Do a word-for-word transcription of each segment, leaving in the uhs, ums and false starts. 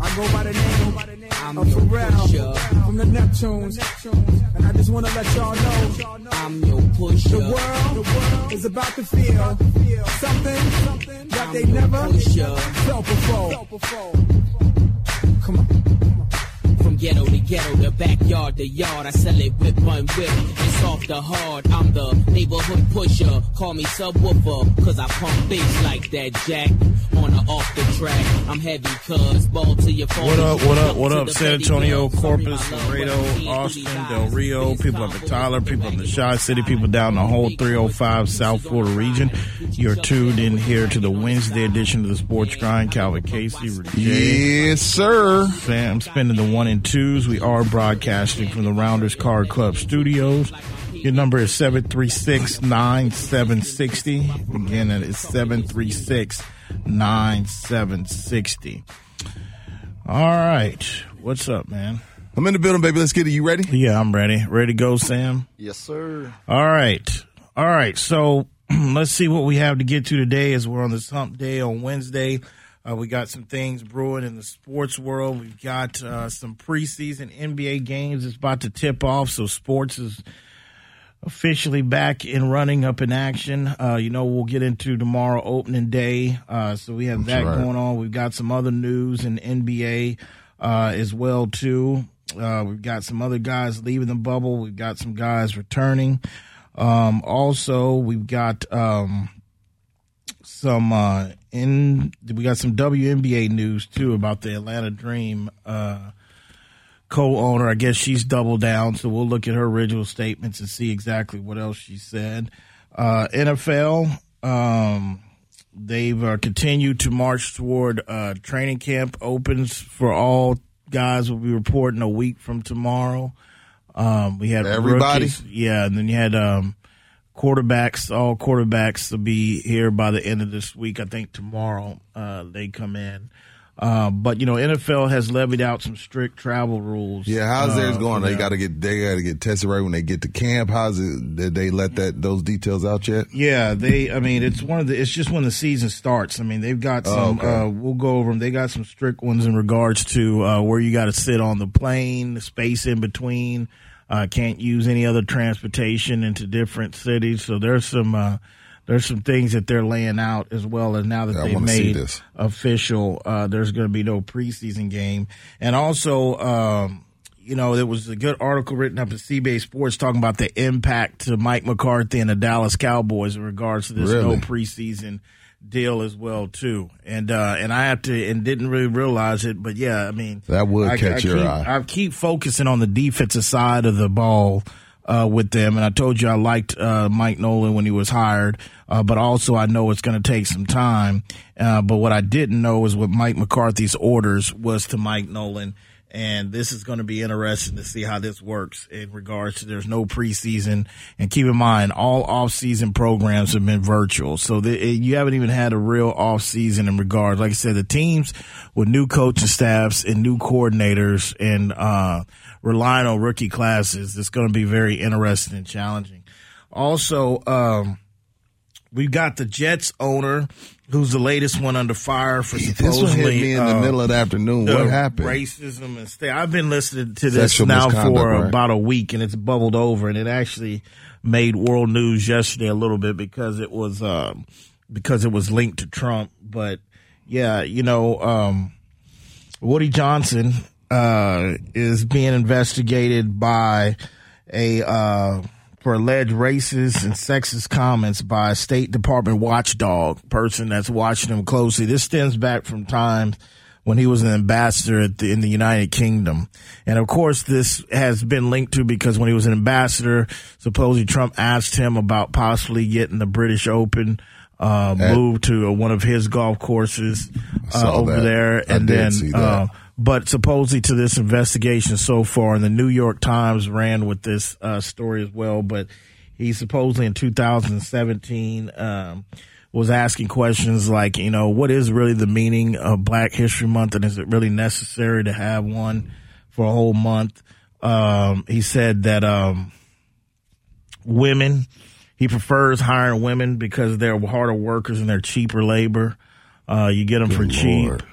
I go by the name, by the name I'm of Pharrell from the Neptunes, and I just want to let y'all know I'm your pusher. The world, the world is about to feel something, something that I'm they never felt before. Come on. From ghetto to ghetto, the backyard to yard, I sell it with one whip, it's off the hard, I'm the neighborhood pusher, call me subwoofer, cause I pump bass like that jack, on or off the track, I'm heavy cuz, ball to your phone. What up, what up, what up, San Antonio, Corpus, Laredo, Austin, Del Rio, people up in Tyler, people up in the Shy City, people down the whole three oh five South Florida region. You're tuned in here to the Wednesday edition of the Sports Grind, Calvin Casey, Jay, yes sir, Sam, spending the one in twos. We are broadcasting from the Rounders Card Club studios. Your number is seven three six, nine seven six zero. Again, that is seven three six, nine seven six zero. All right. What's up, man? I'm in the building, baby. Let's get it. You ready? Yeah, I'm ready. Ready to go, Sam? Yes, sir. All right. All right. So let's see what we have to get to today as we're on this hump day on Wednesday. Uh, we got some things brewing in the sports world. We've got uh, some preseason N B A games. It's about to tip off, so sports is officially back and running, up in action. Uh, you know, we'll get into tomorrow opening day. Uh, so we have That's that right. going on. We've got some other news in N B A uh, as well, too. Uh, we've got some other guys leaving the bubble. We've got some guys returning. Um, also, we've got um, some uh, – In, we got some W N B A news, too, about the Atlanta Dream uh, co-owner. I guess she's doubled down, so we'll look at her original statements and see exactly what else she said. Uh, N F L, um, they've uh, continued to march toward uh, training camp opens for all guys. We'll be reporting a week from tomorrow. Um, we had everybody. Rookies, yeah, and then you had um, – quarterbacks, all quarterbacks will be here by the end of this week. I think tomorrow uh, they come in. Uh, but, you know, N F L has levied out some strict travel rules. Yeah, how's uh, theirs going? You know, they got to get they got to get tested right when they get to camp. How's it? Did they let that those details out yet? Yeah, they. I mean, it's one of the. It's just when the season starts. I mean, they've got some. Oh, okay. uh, we'll go over them. They got some strict ones in regards to uh, where you got to sit on the plane, the space in between. Uh, can't use any other transportation into different cities. So there's some uh, there's some things that they're laying out as well. And now that yeah, they've made this official, uh, there's going to be no preseason game. And also, um, you know, there was a good article written up at C B A Sports talking about the impact to Mike McCarthy and the Dallas Cowboys in regards to this really? no preseason deal as well, too. And uh, and I have to and didn't really realize it, but yeah, I mean, that would I, catch I your keep, eye. I keep focusing on the defensive side of the ball uh, with them, and I told you I liked uh, Mike Nolan when he was hired, uh, but also I know it's going to take some time. Uh, but what I didn't know is what Mike McCarthy's orders was to Mike Nolan, and this is going to be interesting to see how this works in regards to there's no preseason. And keep in mind, all offseason programs have been virtual. So the, it, you haven't even had a real offseason in regards. Like I said, the teams with new coaching staffs and new coordinators and uh, relying on rookie classes, it's going to be very interesting and challenging. Also, um, we've got the Jets owner, who's the latest one under fire for supposedly this one hit me in the uh, middle of the afternoon. What uh, happened? Racism and stuff. I've been listening to this Sexual now for right? about a week, and it's bubbled over, and it actually made world news yesterday a little bit because it was um, because it was linked to Trump. But yeah, you know, um, Woody Johnson uh, is being investigated by a. Uh, for alleged racist and sexist comments by a State Department watchdog person that's watching him closely. This stems back from times when he was an ambassador at the, in the United Kingdom. And, of course, this has been linked to because when he was an ambassador, supposedly Trump asked him about possibly getting the British Open uh, that, moved to uh, one of his golf courses uh, over that. there. I and then, uh, but supposedly to this investigation so far, and the New York Times ran with this uh, story as well, but he supposedly in two thousand seventeen um, was asking questions like, you know, what is really the meaning of Black History Month, and is it really necessary to have one for a whole month? Um, he said that um, women, he prefers hiring women because they're harder workers and they're cheaper labor. Uh, you get them Good for cheap. Lord.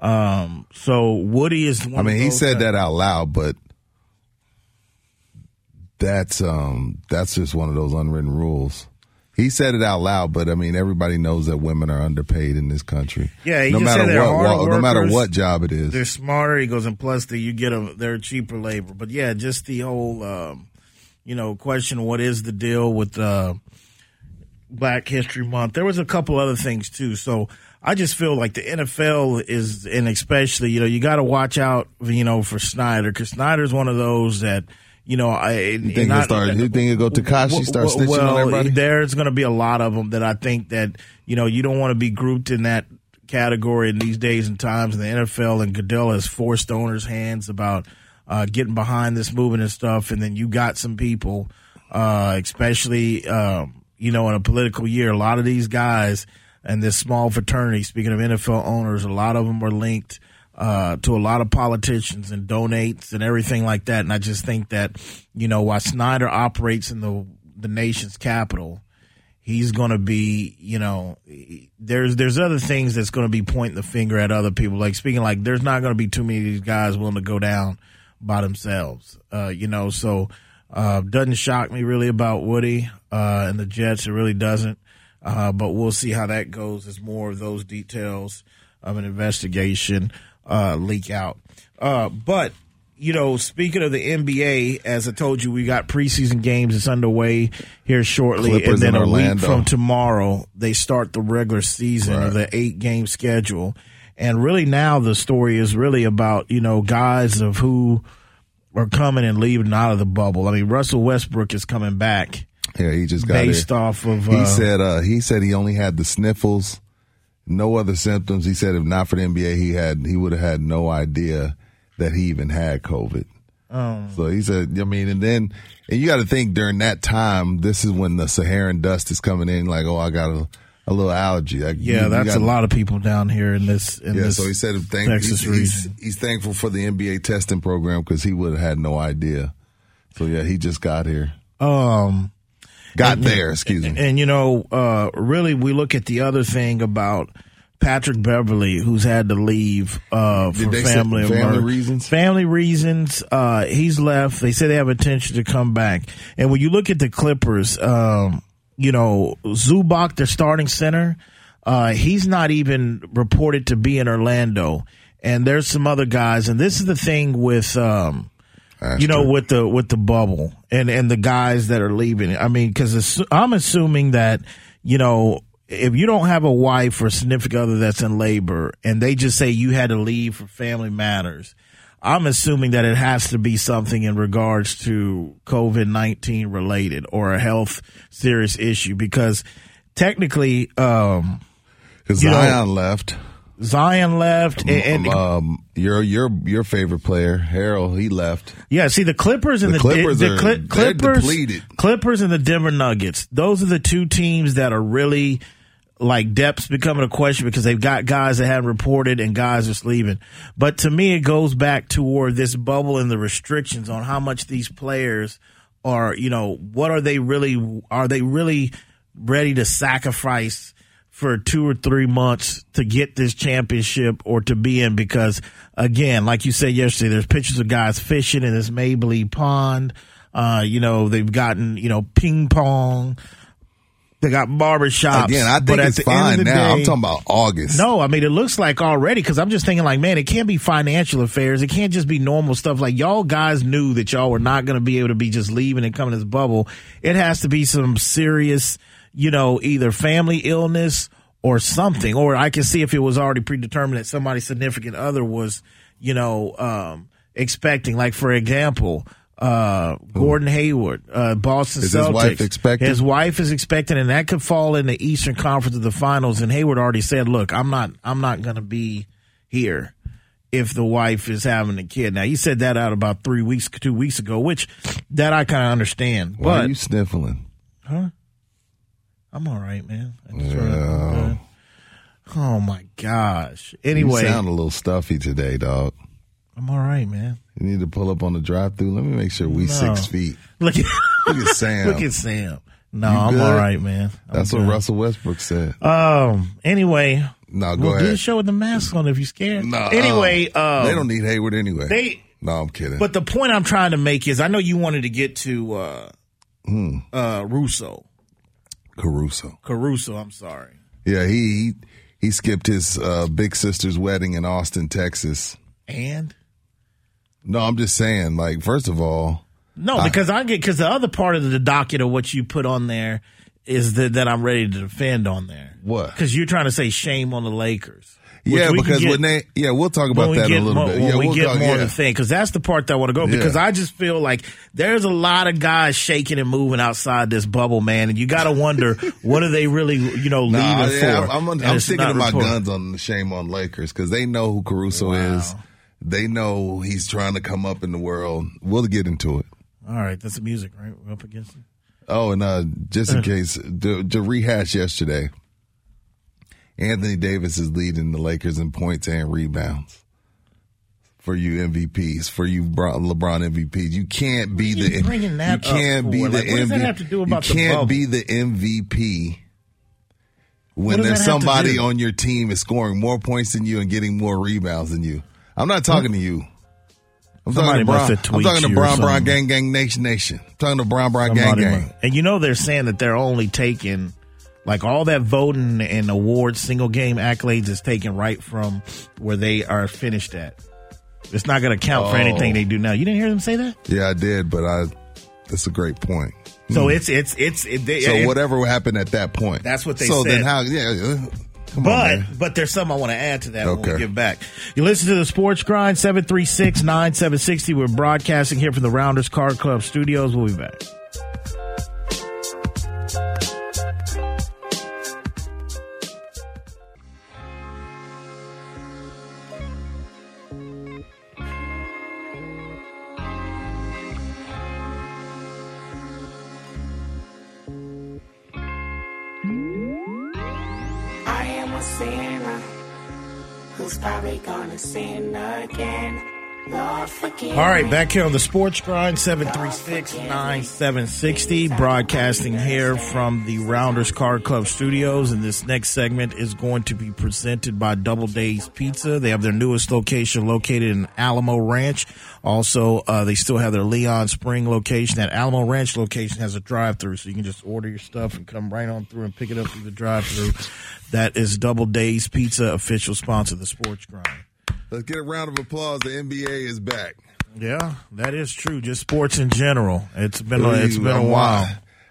Um, so Woody is one I mean, of he said guys. that out loud, but that's um, that's just one of those unwritten rules. He said it out loud, but I mean, everybody knows that women are underpaid in this country. Yeah, he no just matter said what, what workers, no matter what job it is, they're smarter. He goes, and plus, the, you get them, they're cheaper labor. But yeah, just the whole, um, you know, question: what is the deal with uh, Black History Month? There was a couple other things too. So I just feel like the N F L is, and especially, you know, you got to watch out, you know, for Snyder, because Snyder's one of those that. You know, I you think not, start, you think it go Tekashi start well, snitching on everybody? There's going to be a lot of them that I think that, you know, you don't want to be grouped in that category in these days and times in the N F L. And Goodell has forced owners' hands about uh, getting behind this movement and stuff. And then you got some people, uh, especially, um, you know, in a political year, a lot of these guys and this small fraternity, speaking of N F L owners, a lot of them are linked Uh, to a lot of politicians and donates and everything like that. And I just think that, you know, while Snyder operates in the the nation's capital, he's going to be, you know, there's there's other things that's going to be pointing the finger at other people. Like speaking like there's not going to be too many of these guys willing to go down by themselves, uh, you know. So uh, doesn't shock me really about Woody uh, and the Jets. It really doesn't. Uh, but we'll see how that goes. There's more of those details of an investigation. Uh, leak out. Uh, but, you know, speaking of the N B A, as I told you, we got preseason games. It's underway here shortly. Clippers and then a Orlando. week from tomorrow, they start the regular season right. of the eight-game schedule. And really now the story is really about, you know, guys of who are coming and leaving out of the bubble. I mean, Russell Westbrook is coming back. Yeah, he just got based it. off of. He, uh, said, uh, he said he only had the sniffles. No other symptoms. He said if not for the N B A, he had he would have had no idea that he even had COVID. Oh. So he said, I mean, and then and you got to think during that time, this is when the Saharan dust is coming in. Like, oh, I got a, a little allergy. I, yeah, you, that's you gotta, a lot of people down here in this. In yeah, this so he said thank, Texas he's, region. He's, he's thankful for the N B A testing program because he would have had no idea. So yeah, he just got here. Um. Got and, there, excuse me. And, and you know, uh, really, we look at the other thing about Patrick Beverly, who's had to leave uh, for family family reasons. Family reasons. Uh, he's left. They say they have intention to come back. And when you look at the Clippers, um, you know, Zubac, their starting center, uh, he's not even reported to be in Orlando. And there's some other guys. And this is the thing with. Um, After. You know, with the with the bubble and, and the guys that are leaving. I mean, because I'm assuming that, you know, if you don't have a wife or significant other that's in labor and they just say you had to leave for family matters, I'm assuming that it has to be something in regards to COVID nineteen related or a health serious issue, because technically um, Zion know, left. Zion left, and, and um, your your your favorite player, Harold, he left. Yeah, see the Clippers and the, the Clippers, the, the Cl- are, Clippers, depleted. Clippers and the Denver Nuggets. Those are the two teams that are really like depth's becoming a question because they've got guys that haven't reported and guys just leaving. But to me, it goes back toward this bubble and the restrictions on how much these players are. You know, what are they really? Are they really ready to sacrifice for two or three months to get this championship or to be in? Because, again, like you said yesterday, there's pictures of guys fishing in this Maybelline pond. Uh, you know, they've gotten, you know, ping pong. They got barbershops. Again, I think it's fine now. Day, I'm talking about August. No, I mean, it looks like already, because I'm just thinking like, man, it can't be financial affairs. It can't just be normal stuff. Like, y'all guys knew that y'all were not going to be able to be just leaving and coming to this bubble. It has to be some serious, you know, either family illness or something, or I can see if it was already predetermined that somebody's significant other was, you know, um, expecting. Like, for example, Uh, Gordon Hayward, uh, Boston is Celtics. His wife expected? His wife is expecting, and that could fall in the Eastern Conference of the Finals. And Hayward already said, "Look, I'm not, I'm not going to be here if the wife is having a kid." Now he said that out about three weeks, two weeks ago, which that I kind of understand. Why but, are you sniffling? Huh? I'm all right, man. I just yeah. heard, uh, oh my gosh! Anyway, you sound a little stuffy today, dog. I'm all right, man. You need to pull up on the drive-thru. Let me make sure we no. six feet. Look at, Look at Sam. Look at Sam. No, I'm all right, man. I'm That's good. What Russell Westbrook said. Um. Anyway. No, go we'll ahead. Do a show with the mask on if you're scared. No. Anyway. Um, they don't need Hayward anyway. They. No, I'm kidding. But the point I'm trying to make is I know you wanted to get to uh, mm. uh, Russo. Caruso. Caruso, I'm sorry. Yeah, he, he, he skipped his uh, big sister's wedding in Austin, Texas. And? No, I'm just saying, like, first of all. No, because I, I get, because the other part of the docket of what you put on there is that, that I'm ready to defend on there. What? Because you're trying to say shame on the Lakers. Yeah, because get, when they, yeah, we'll talk about that a little more, bit. When yeah, we we'll get talk, more yeah. of the thing, because that's the part that I want to go, because yeah. I just feel like there's a lot of guys shaking and moving outside this bubble, man, and you got to wonder, what are they really, you know, leaving nah, yeah, for? I'm, I'm, I'm sticking to my guns on the shame on Lakers, because they know who Caruso wow. is. They know he's trying to come up in the world. We'll get into it. All right. That's the music, right? We're up against it. Oh, and uh, just in case, to, to rehash yesterday, Anthony Davis is leading the Lakers in points and rebounds for you M V Ps, for you LeBron M V Ps. You can't be the M V P. Bringing that you can't up be for? The like, what M V P. Does that have to do about you the can't bubble? Be the M V P when there's somebody on your team is scoring more points than you and getting more rebounds than you. I'm not talking to you. I'm Somebody talking to Bron. I'm talking to Bron Bron Gang Gang Nation Nation. I'm talking to Bron Bron Gang Gang. And you know they're saying that they're only taking, like, all that voting and awards, single game accolades is taken right from where they are finished at. It's not going to count oh. for anything they do now. You didn't hear them say that? Yeah, I did, but I. That's a great point. So mm. it's it's it's it, they, so it, whatever happened at that point. That's what they so said. So then how? Yeah. Come but on, but there's something I want to add to that okay. when we get back. You listen to the Sports Grind, seven three six, nine seven six zero. We're broadcasting here from the Rounders Card Club studios. We'll be back. Sin again. Lord, forgive me. All right, back here on the Sports Grind, seven three six, nine seven six zero, broadcasting here from the Rounders Card Club studios, and this next segment is going to be presented by Double Days Pizza. They have their newest location located in Alamo Ranch. Also, uh, they still have their Leon Spring location. That Alamo Ranch location has a drive-thru, so you can just order your stuff and come right on through and pick it up through the drive-thru. That is Double Days Pizza, official sponsor of the Sports Grind. Let's get a round of applause. The N B A is back. Yeah, that is true. Just sports in general. It's been a, it's been a while.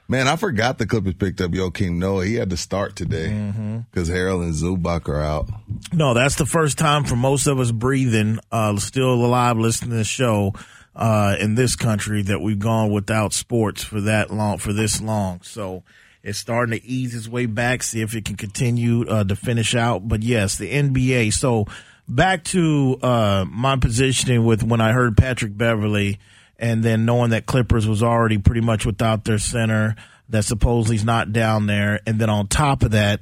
Man, I forgot the Clippers picked up Joakim Noah. He had to start today because mm-hmm. Harrell and Zubac are out. No, that's the first time for most of us breathing, uh, still alive, listening to the show uh, in this country that we've gone without sports for that long, for this long. So it's starting to ease its way back. See if it can continue uh, to finish out. But yes, the N B A. So. Back to uh, my positioning with when I heard Patrick Beverley and then knowing that Clippers was already pretty much without their center that supposedly is not down there. And then on top of that,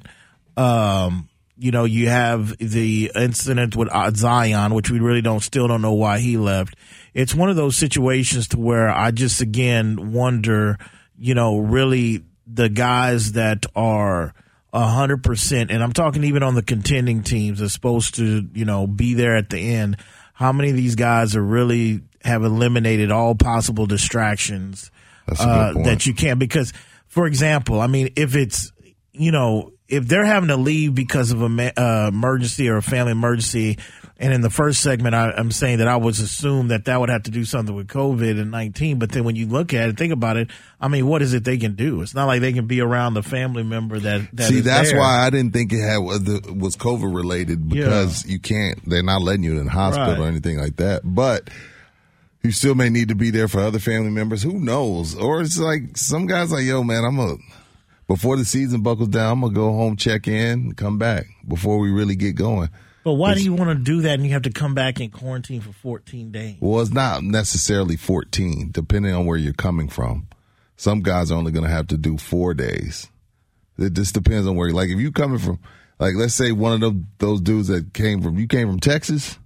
um, you know, you have the incident with Zion, which we really don't still don't know why he left. It's one of those situations to where I just, again, wonder, you know, really the guys that are one hundred percent, and I'm talking even on the contending teams that's supposed to, you know, be there at the end, how many of these guys are really have eliminated all possible distractions uh, that you can? Because, for example, I mean, if it's, you know, if they're having to leave because of an uh, emergency or a family emergency, and in the first segment, I, I'm saying that I was assumed that that would have to do something with COVID and nineteen. But then when you look at it, think about it, I mean, what is it they can do? It's not like they can be around the family member that, that See, is that's there. Why I didn't think it had was, was COVID related because yeah. you can't, they're not letting you in the hospital right. or anything like that. But You still may need to be there for other family members. Who knows? Or it's like some guys like, yo, man, I'm a before the season buckles down, I'm going to go home, check in, come back before we really get going. But why it's, do you want to do that and you have to come back and quarantine for fourteen days? Well, it's not necessarily fourteen, depending on where you're coming from. Some guys are only going to have to do four days. It just depends on where. Like, if you're coming from, like, let's say one of them, those dudes that came from, you came from Texas.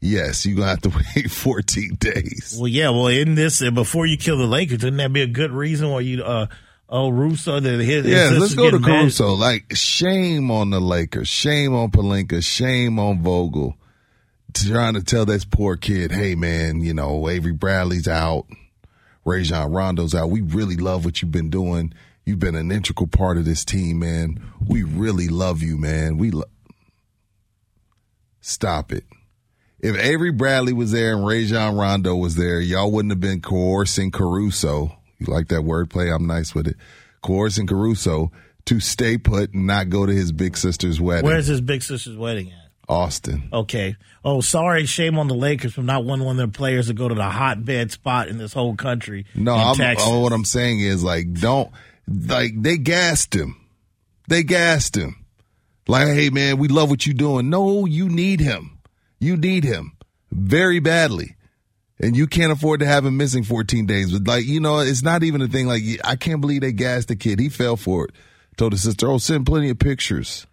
Yes, you're going to have to wait fourteen days. Well, yeah, well, in this, before you kill the Lakers, wouldn't that be a good reason why you, uh, oh, Russo, that his Yeah, let's go to Caruso. Bad. Like, shame on the Lakers, shame on Pelinka, shame on Vogel, trying to tell this poor kid, hey, man, you know, Avery Bradley's out, Rajon Rondo's out. We really love what you've been doing. You've been an integral part of this team, man. We really love you, man. We lo- Stop it. If Avery Bradley was there and Rajon Rondo was there, y'all wouldn't have been coercing Caruso. You like that wordplay? I'm nice with it. Coercing Caruso to stay put and not go to his big sister's wedding. Where's his big sister's wedding at? Austin. Okay. Oh, sorry. Shame on the Lakers for not wanting one of their players to go to the hotbed spot in this whole country. No, I'm, oh, what I'm saying is, like, don't, like, they gassed him. They gassed him. Like, hey, man, we love what you're doing. No, you need him. You need him very badly, and you can't afford to have him missing fourteen days. But, like, you know, it's not even a thing like, I can't believe they gassed the kid. He fell for it. Told his sister, oh, send plenty of pictures.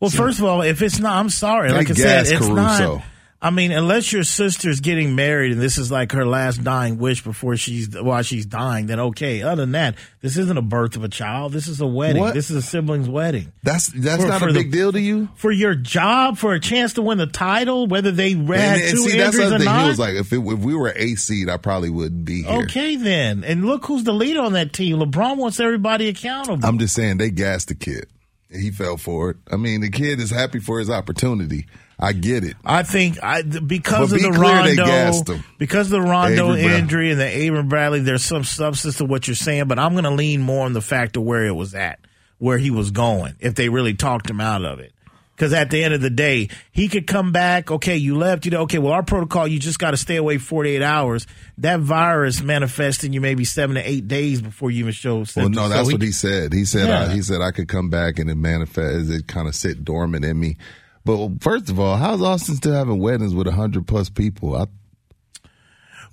Well, so, first of all, if it's not, I'm sorry. Like I said, it's Caruso. Not. I mean, unless your sister's getting married and this is like her last dying wish before she's while she's dying, then okay. Other than that, this isn't a birth of a child. This is a wedding. What? This is a sibling's wedding. That's that's for, not for a big the, deal to you? For your job, for a chance to win the title, whether they ran two see, injuries or not. That's the thing. He was like, if, it, if we were a seed, I probably wouldn't be here. Okay, then. And look who's the leader on that team. LeBron wants everybody accountable. I'm just saying, they gassed the kid. He fell for it. I mean, the kid is happy for his opportunity. I get it. I think I because of, be the Rondo, because of the Rondo, because the Rondo injury and the Avery Bradley, there's some substance to what you're saying, but I'm going to lean more on the fact of where it was at, where he was going, if they really talked him out of it. Because at the end of the day, he could come back. Okay, you left. You know, okay, well, our protocol, you just got to stay away forty-eight hours. That virus manifests in you maybe seven to eight days before you even show symptoms. Well, no, that's so what he, he said. He said yeah. I, he said I could come back and it manifests. It kind of sit dormant in me. But first of all, how's Austin still having weddings with one hundred plus people? I,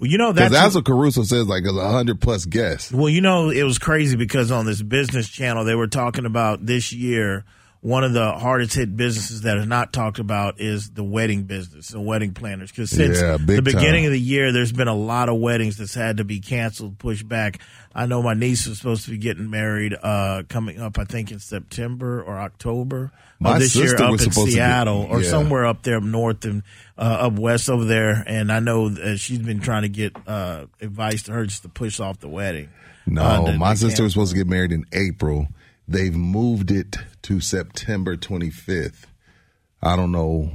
well, you know, that's, that's what Caruso says, like, one hundred plus guests. Well, you know, it was crazy because on this business channel, they were talking about this year, one of the hardest hit businesses that is not talked about is the wedding business and wedding planners. Because since yeah, the beginning time. of the year, there's been a lot of weddings that's had to be canceled, pushed back. I know my niece was supposed to be getting married uh, coming up, I think, in September or October. My this year up in Seattle get, yeah. or somewhere up there up north and uh, up west over there. And I know that she's been trying to get uh, advice to her just to push off the wedding. No, uh, the, my the sister cancel. was supposed to get married in April. They've moved it to September twenty-fifth. I don't know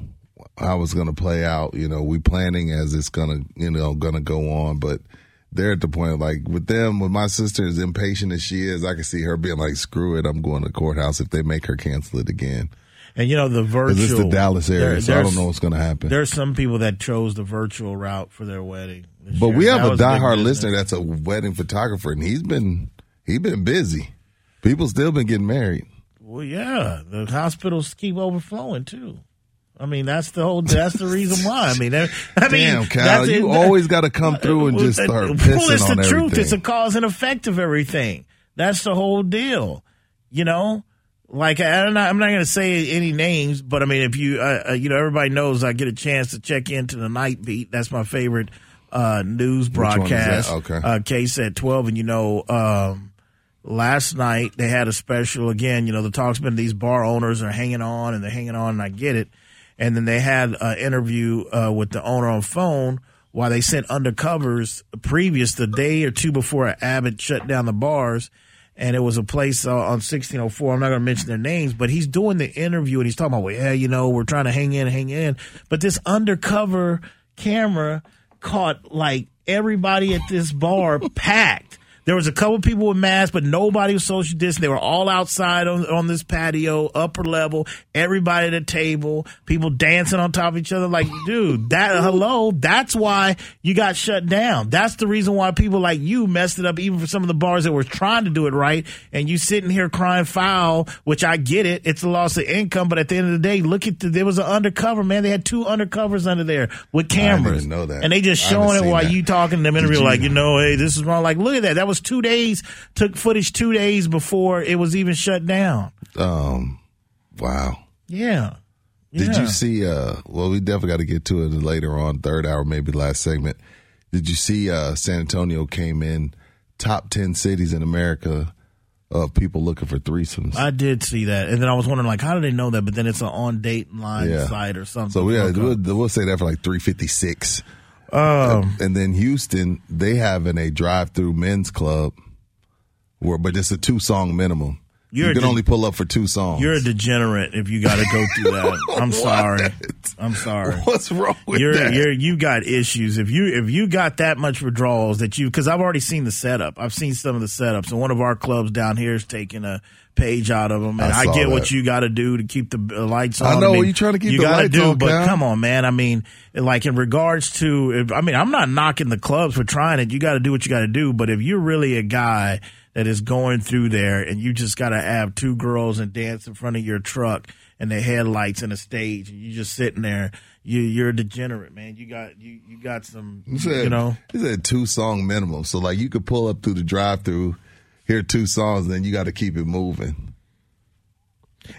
how it's going to play out. You know, we planning as it's going to, you know, going to go on, but they're at the point of, like, with them, with my sister, as impatient as she is, I can see her being like, screw it, I'm going to the courthouse if they make her cancel it again. And, you know, the virtual. It's the Dallas area, there, so I don't know what's going to happen. There's some people that chose the virtual route for their wedding. But year. we have that a diehard listener that's a wedding photographer, and he's been he's been busy. People still been getting married. Well, yeah, the hospitals keep overflowing too. I mean, that's the whole. That's the reason why. I mean, I mean, damn, Kyle, that's, you it, always got to come through and just start pissing well, it's on the everything. Truth. It's a cause and effect of everything. That's the whole deal. You know, like I don't. I'm not going to say any names, but I mean, if you, uh, you know, everybody knows I get a chance to check into the Night Beat. That's my favorite uh, news broadcast. Which one is that? Okay, uh, Case at twelve, and you know. Um, Last night, they had a special. Again, you know, the talk's been these bar owners are hanging on, and they're hanging on, and I get it. And then they had an interview uh, with the owner on phone while they sent undercovers previous the day or two before Abbott shut down the bars. And it was a place uh, on sixteen oh four. I'm not going to mention their names, but he's doing the interview, and he's talking about, well, yeah, you know, we're trying to hang in, hang in. But this undercover camera caught, like, everybody at this bar packed. There was a couple people with masks, but nobody was social distancing. They were all outside on, on this patio, upper level, everybody at a table, people dancing on top of each other. Like, dude, that hello, that's why you got shut down. That's the reason why people like you messed it up, even for some of the bars that were trying to do it right. And you sitting here crying foul, which I get it. It's a loss of income. But at the end of the day, look at the, there was an undercover, man. They had two undercovers under there with cameras. I didn't know that. And they just showing it while that. You talking to them in the real, like, you know, hey, this is wrong. Like, look at that. That was two days, took footage two days before it was even shut down. Um, wow. Yeah. yeah. Did you see, uh, well, we definitely got to get to it later on, third hour, maybe last segment. Did you see uh, San Antonio came in top ten cities in America of people looking for threesomes? I did see that. And then I was wondering, like, how do they know that? But then it's an on date line yeah. site or something. So we had, okay. we'll, we'll say that for like three fifty-six. Um, and then Houston, they having a drive-through men's club, where but it's a two-song minimum. You can de- only pull up for two songs. You're a degenerate if you got to go through that. I'm sorry. I'm sorry. What's wrong with you're, that? You're, you got issues. If you if you got that much withdrawals that you, because I've already seen the setup. I've seen some of the setups, and one of our clubs down here is taking a page out of them. And I, I get that. What you got to do to keep the lights on. I know I mean, you're trying to keep you the lights do, on. But now. Come on, man. I mean, like in regards to, if, I mean, I'm not knocking the clubs for trying it. You got to do what you got to do. But if you're really a guy that is going through there, and you just got to have two girls and dance in front of your truck and the headlights and a stage, and you just sitting there. You, you're a degenerate, man. You got you, you got some, it's you a, know. It's a two-song minimum. So, like, you could pull up through the drive-thru, hear two songs, and then you got to keep it moving.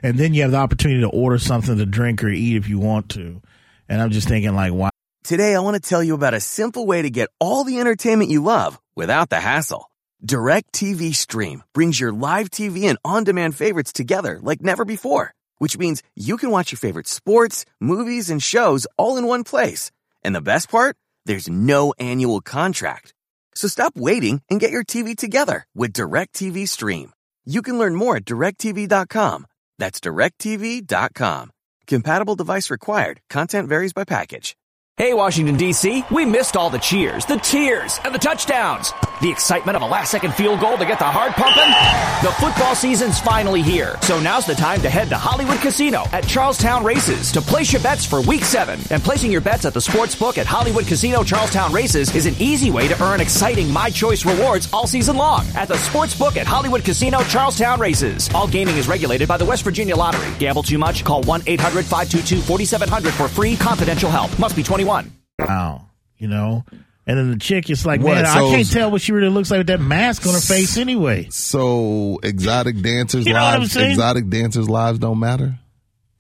And then you have the opportunity to order something to drink or eat if you want to. And I'm just thinking, like, why? Today, I want to tell you about a simple way to get all the entertainment you love without the hassle. DirecTV Stream brings your live T V and on-demand favorites together like never before, which means you can watch your favorite sports, movies, and shows all in one place. And the best part? There's no annual contract. So stop waiting and get your T V together with DirecTV Stream. You can learn more at direct t v dot com. That's direct t v dot com. Compatible device required. Content varies by package. Hey, Washington, D C, we missed all the cheers, the tears, and the touchdowns. The excitement of a last-second field goal to get the heart pumping. The football season's finally here, so now's the time to head to Hollywood Casino at Charlestown Races to place your bets for Week seven. And placing your bets at the sportsbook at Hollywood Casino Charlestown Races is an easy way to earn exciting My Choice rewards all season long at the sportsbook at Hollywood Casino Charlestown Races. All gaming is regulated by the West Virginia Lottery. Gamble too much? Call one eight hundred five two two four seven zero zero for free confidential help. Must be twenty-one. Wow, you know, and then the chick is like, what? Man, so, I can't tell what she really looks like with that mask on her face anyway. So exotic dancers' you know lives, exotic dancers' lives don't matter.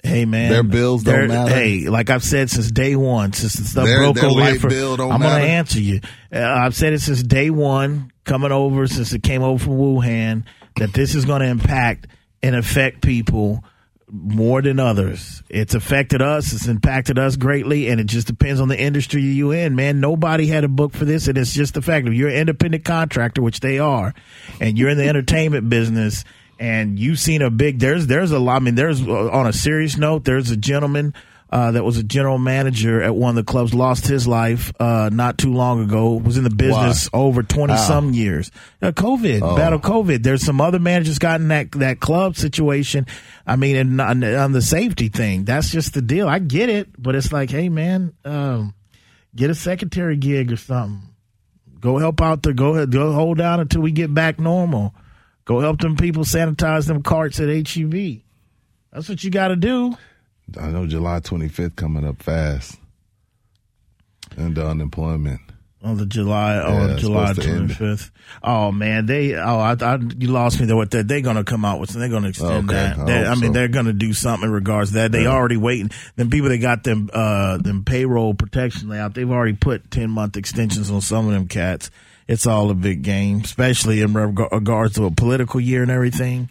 Hey man, their bills don't matter. Hey, like I've said since day one, since the stuff their, broke their over here, for, I'm matter. Gonna answer you. Uh, I've said it since day one, coming over since it came over from Wuhan, that this is going to impact and affect people more than others. It's affected us. It's impacted us greatly, and it just depends on the industry you're in, man. Nobody had a book for this, and it's just the fact if you're an independent contractor, which they are, and you're in the entertainment business, and you've seen a big. There's there's a lot. I mean, there's on a serious note. There's a gentleman uh, that was a general manager at one of the clubs, lost his life uh, not too long ago. Was in the business Why? over twenty wow. some years. Now, COVID, oh. battle COVID. There's some other managers got in that that club situation. I mean, and on, on the safety thing, that's just the deal. I get it, but it's like, hey, man, um, get a secretary gig or something. Go help out the go go hold down until we get back normal. Go help them people sanitize them carts at H E B. That's what you got to do. I know July twenty-fifth coming up fast, and the unemployment. On the July, yeah, oh, July twenty-fifth. Oh, man, they, oh, I, I, you lost me there with that. They're going to come out with something. They're going to extend okay. that. They, I, I mean, so. They're going to do something in regards to that. They yeah. already waiting. Them people that got them, uh, them payroll protection layout, they've already put ten month extensions on some of them cats. It's all a big game, especially in regards to a political year and everything.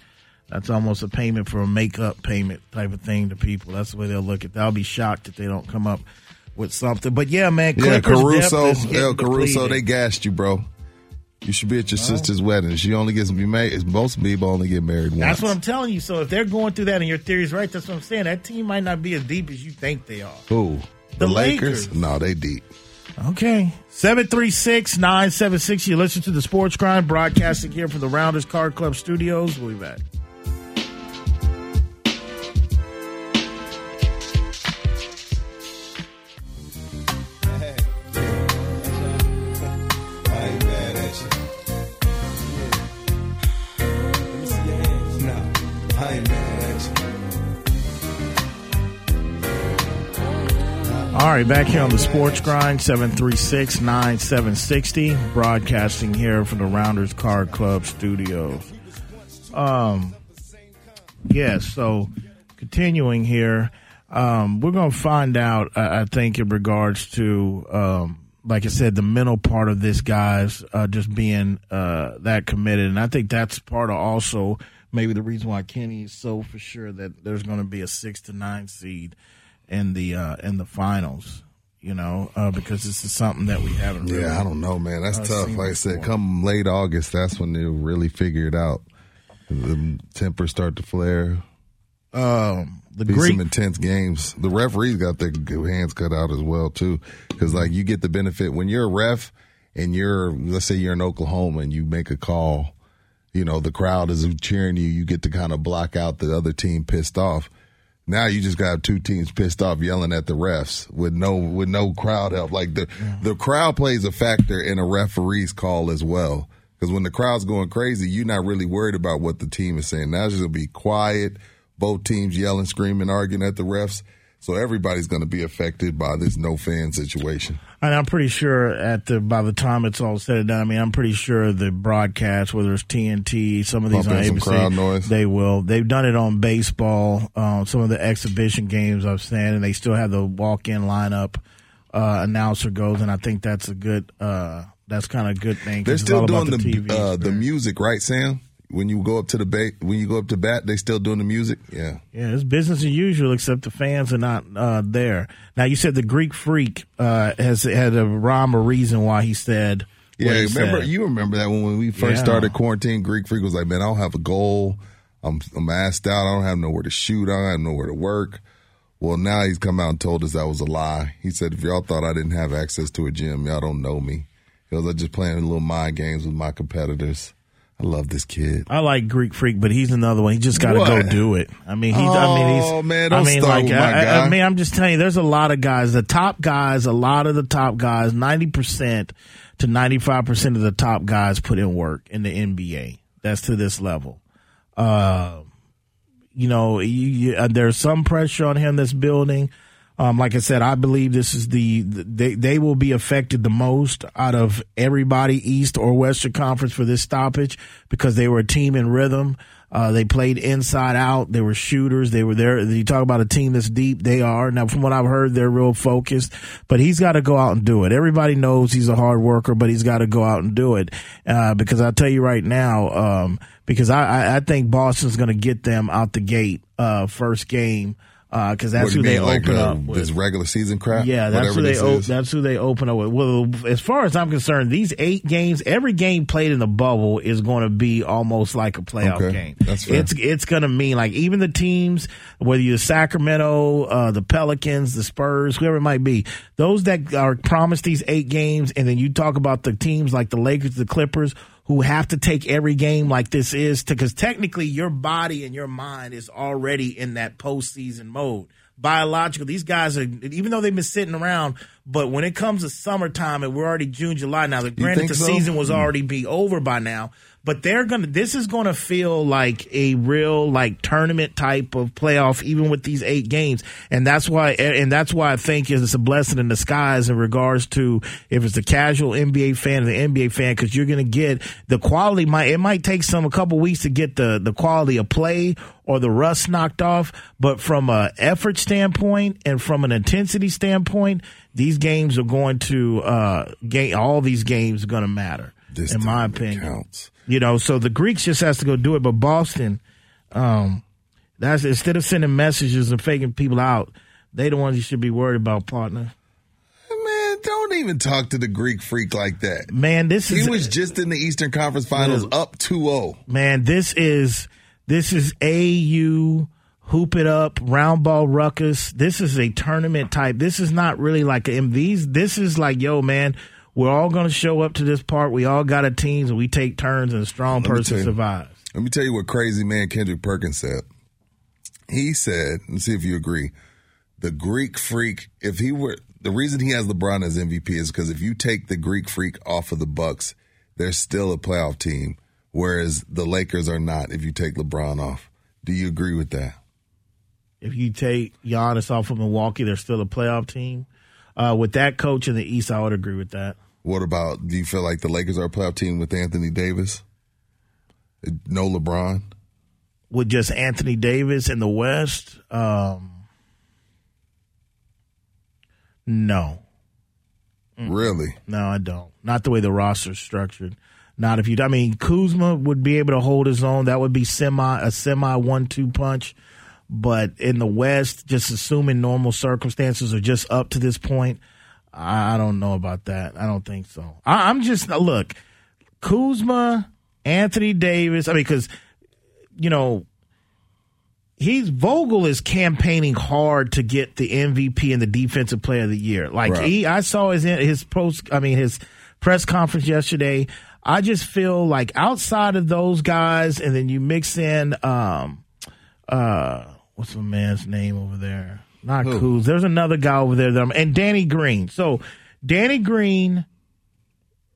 That's almost a payment for a make-up payment type of thing to people. That's the way they'll look at that. I'll be shocked if they don't come up with something. But yeah, man, Clippers yeah, Caruso, yeah, Caruso, they gassed you, bro. You should be at your oh. sister's wedding. She only gets to be married. Most people only get married once. That's what I'm telling you. So if they're going through that and your theory's right, that's what I'm saying. That team might not be as deep as you think they are. Who? The, the Lakers? Lakers? No, they deep. Okay. seven three six, nine seven six. You listen to The Sports Crime, broadcasting here from the Rounders Card Club studios. We'll be back. All right, back here on the Sports Grind, seven three six, nine seven six zero, broadcasting here from the Rounders Card Club studios. Um, yes, yeah, so continuing here, um, we're going to find out, I, I think, in regards to, um, like I said, the mental part of this guy's uh, just being uh, that committed. And I think that's part of also maybe the reason why Kenny is so for sure that there's going to be a six to nine seed in the uh, in the finals, you know, uh, because this is something that we haven't really. Yeah, I don't know, man. That's uh, tough. Like I said, before. Come late August, that's when they'll really figure it out. The tempers start to flare. Um, the be Greek- some intense games. The referees got their hands cut out as well, too, because, like, you get the benefit. When you're a ref and you're, let's say you're in Oklahoma and you make a call, you know, the crowd is cheering you. You get to kind of block out the other team pissed off. Now you just got two teams pissed off yelling at the refs with no with no crowd help. Like the yeah. the crowd plays a factor in a referee's call as well. Because when the crowd's going crazy, you're not really worried about what the team is saying. Now it's just going to be quiet, both teams yelling, screaming, arguing at the refs. So everybody's going to be affected by this no-fan situation. And I'm pretty sure at the by the time it's all said and done, I mean, I'm pretty sure the broadcast, whether it's T N T, some of these on A B C, they will. They've done it on baseball, um, some of the exhibition games, I'm saying, and they still have the walk-in lineup uh, announcer goes, and I think that's a good uh, that's kind of a good thing. They're still doing the the, uh, the music, right, Sam? When you go up to the bat, when you go up to bat, they still doing the music. Yeah, yeah, it's business as usual, except the fans are not uh, there. Now, you said the Greek Freak uh, has had a rhyme or reason why he said. Yeah, he remember said. You remember that when, when we first yeah. started quarantine, Greek Freak was like, "Man, I don't have a goal. I'm I'm asked out. I don't have nowhere to shoot. I don't have nowhere to work." Well, now he's come out and told us that was a lie. He said, "If y'all thought I didn't have access to a gym, y'all don't know me. Because I just playing little mind games with my competitors." I love this kid. I like Greek Freak, but he's another one. He just got to go do it. I mean, he's. Oh, I mean, he's, man, don't I mean, start like, with I, my guy. I, I mean, I'm just telling you, there's a lot of guys. The top guys, a lot of the top guys, ninety percent to ninety-five percent of the top guys put in work in the N B A. That's to this level. Uh, you know, you, you, uh, there's some pressure on him that's building. Um, like I said, I believe this is the, the they, they will be affected the most out of everybody East or Western Conference for this stoppage because they were a team in rhythm. Uh, they played inside out. They were shooters. They were there. You talk about a team that's deep. They are. Now, from what I've heard, they're real focused, but he's got to go out and do it. Everybody knows he's a hard worker, but he's got to go out and do it. Uh, because I'll tell you right now, um, because I, I, I think Boston's going to get them out the gate, uh, first game. Uh, cause that's who mean, they like, open uh, up with. This regular season crap? Yeah, that's who they, o- that's who they open up with. Well, as far as I'm concerned, these eight games, every game played in the bubble is going to be almost like a playoff okay. game. That's fair. It's, it's going to mean like even the teams, whether you're Sacramento, uh, the Pelicans, the Spurs, whoever it might be, those that are promised these eight games. And then you talk about the teams like the Lakers, the Clippers, who have to take every game like this is to, because technically your body and your mind is already in that postseason mode. Biological, these guys are, even though they've been sitting around, but when it comes to summertime and we're already June, July now, the, granted the so? season was already be over by now, but they're going to, this is going to feel like a real like tournament type of playoff, even with these eight games. And that's why, and that's why I think it's a blessing in disguise in regards to if it's the casual N B A fan or the N B A fan, because you're going to get the quality might, it might take some, a couple weeks to get the, the quality of play or the rust knocked off. But from a effort standpoint and from an intensity standpoint, these games are going to, uh, gain, all these games are going to matter. This in my opinion, counts. You know, so the Greeks just has to go do it. But Boston, um, that's instead of sending messages and faking people out, they the ones you should be worried about, partner. Man, don't even talk to the Greek Freak like that. Man, this is he was just in the Eastern Conference Finals, man, up two oh. Man, this is this is A U hoop it up, round ball ruckus. This is a tournament type. This is not really like an M Vs. This is like, yo, man, we're all going to show up to this part. We all got a team, and we take turns, and a strong person survives. Let me tell you what crazy man Kendrick Perkins said. He said, let's see if you agree, the Greek Freak, if he were, the reason he has LeBron as M V P is because if you take the Greek Freak off of the Bucks, they're still a playoff team, whereas the Lakers are not if you take LeBron off. Do you agree with that? If you take Giannis off of Milwaukee, they're still a playoff team. Uh, with that coach in the East, I would agree with that. What about, do you feel like the Lakers are a playoff team with Anthony Davis? No LeBron? With just Anthony Davis in the West? Um, no. Mm-hmm. Really? No, I don't. Not the way the roster's structured. Not if you, I mean, Kuzma would be able to hold his own. That would be semi a semi one two punch. But in the West, just assuming normal circumstances are just up to this point, I don't know about that. I don't think so. I, I'm just, look, Kuzma, Anthony Davis, I mean, because, you know, he's, Vogel is campaigning hard to get the M V P and the Defensive Player of the Year. Like, right. he, I saw his, his post, I mean, his press conference yesterday. I just feel like outside of those guys, and then you mix in, um, Uh, what's the man's name over there? Not Kuz. There's another guy over there that I'm, and Danny Green. So Danny Green,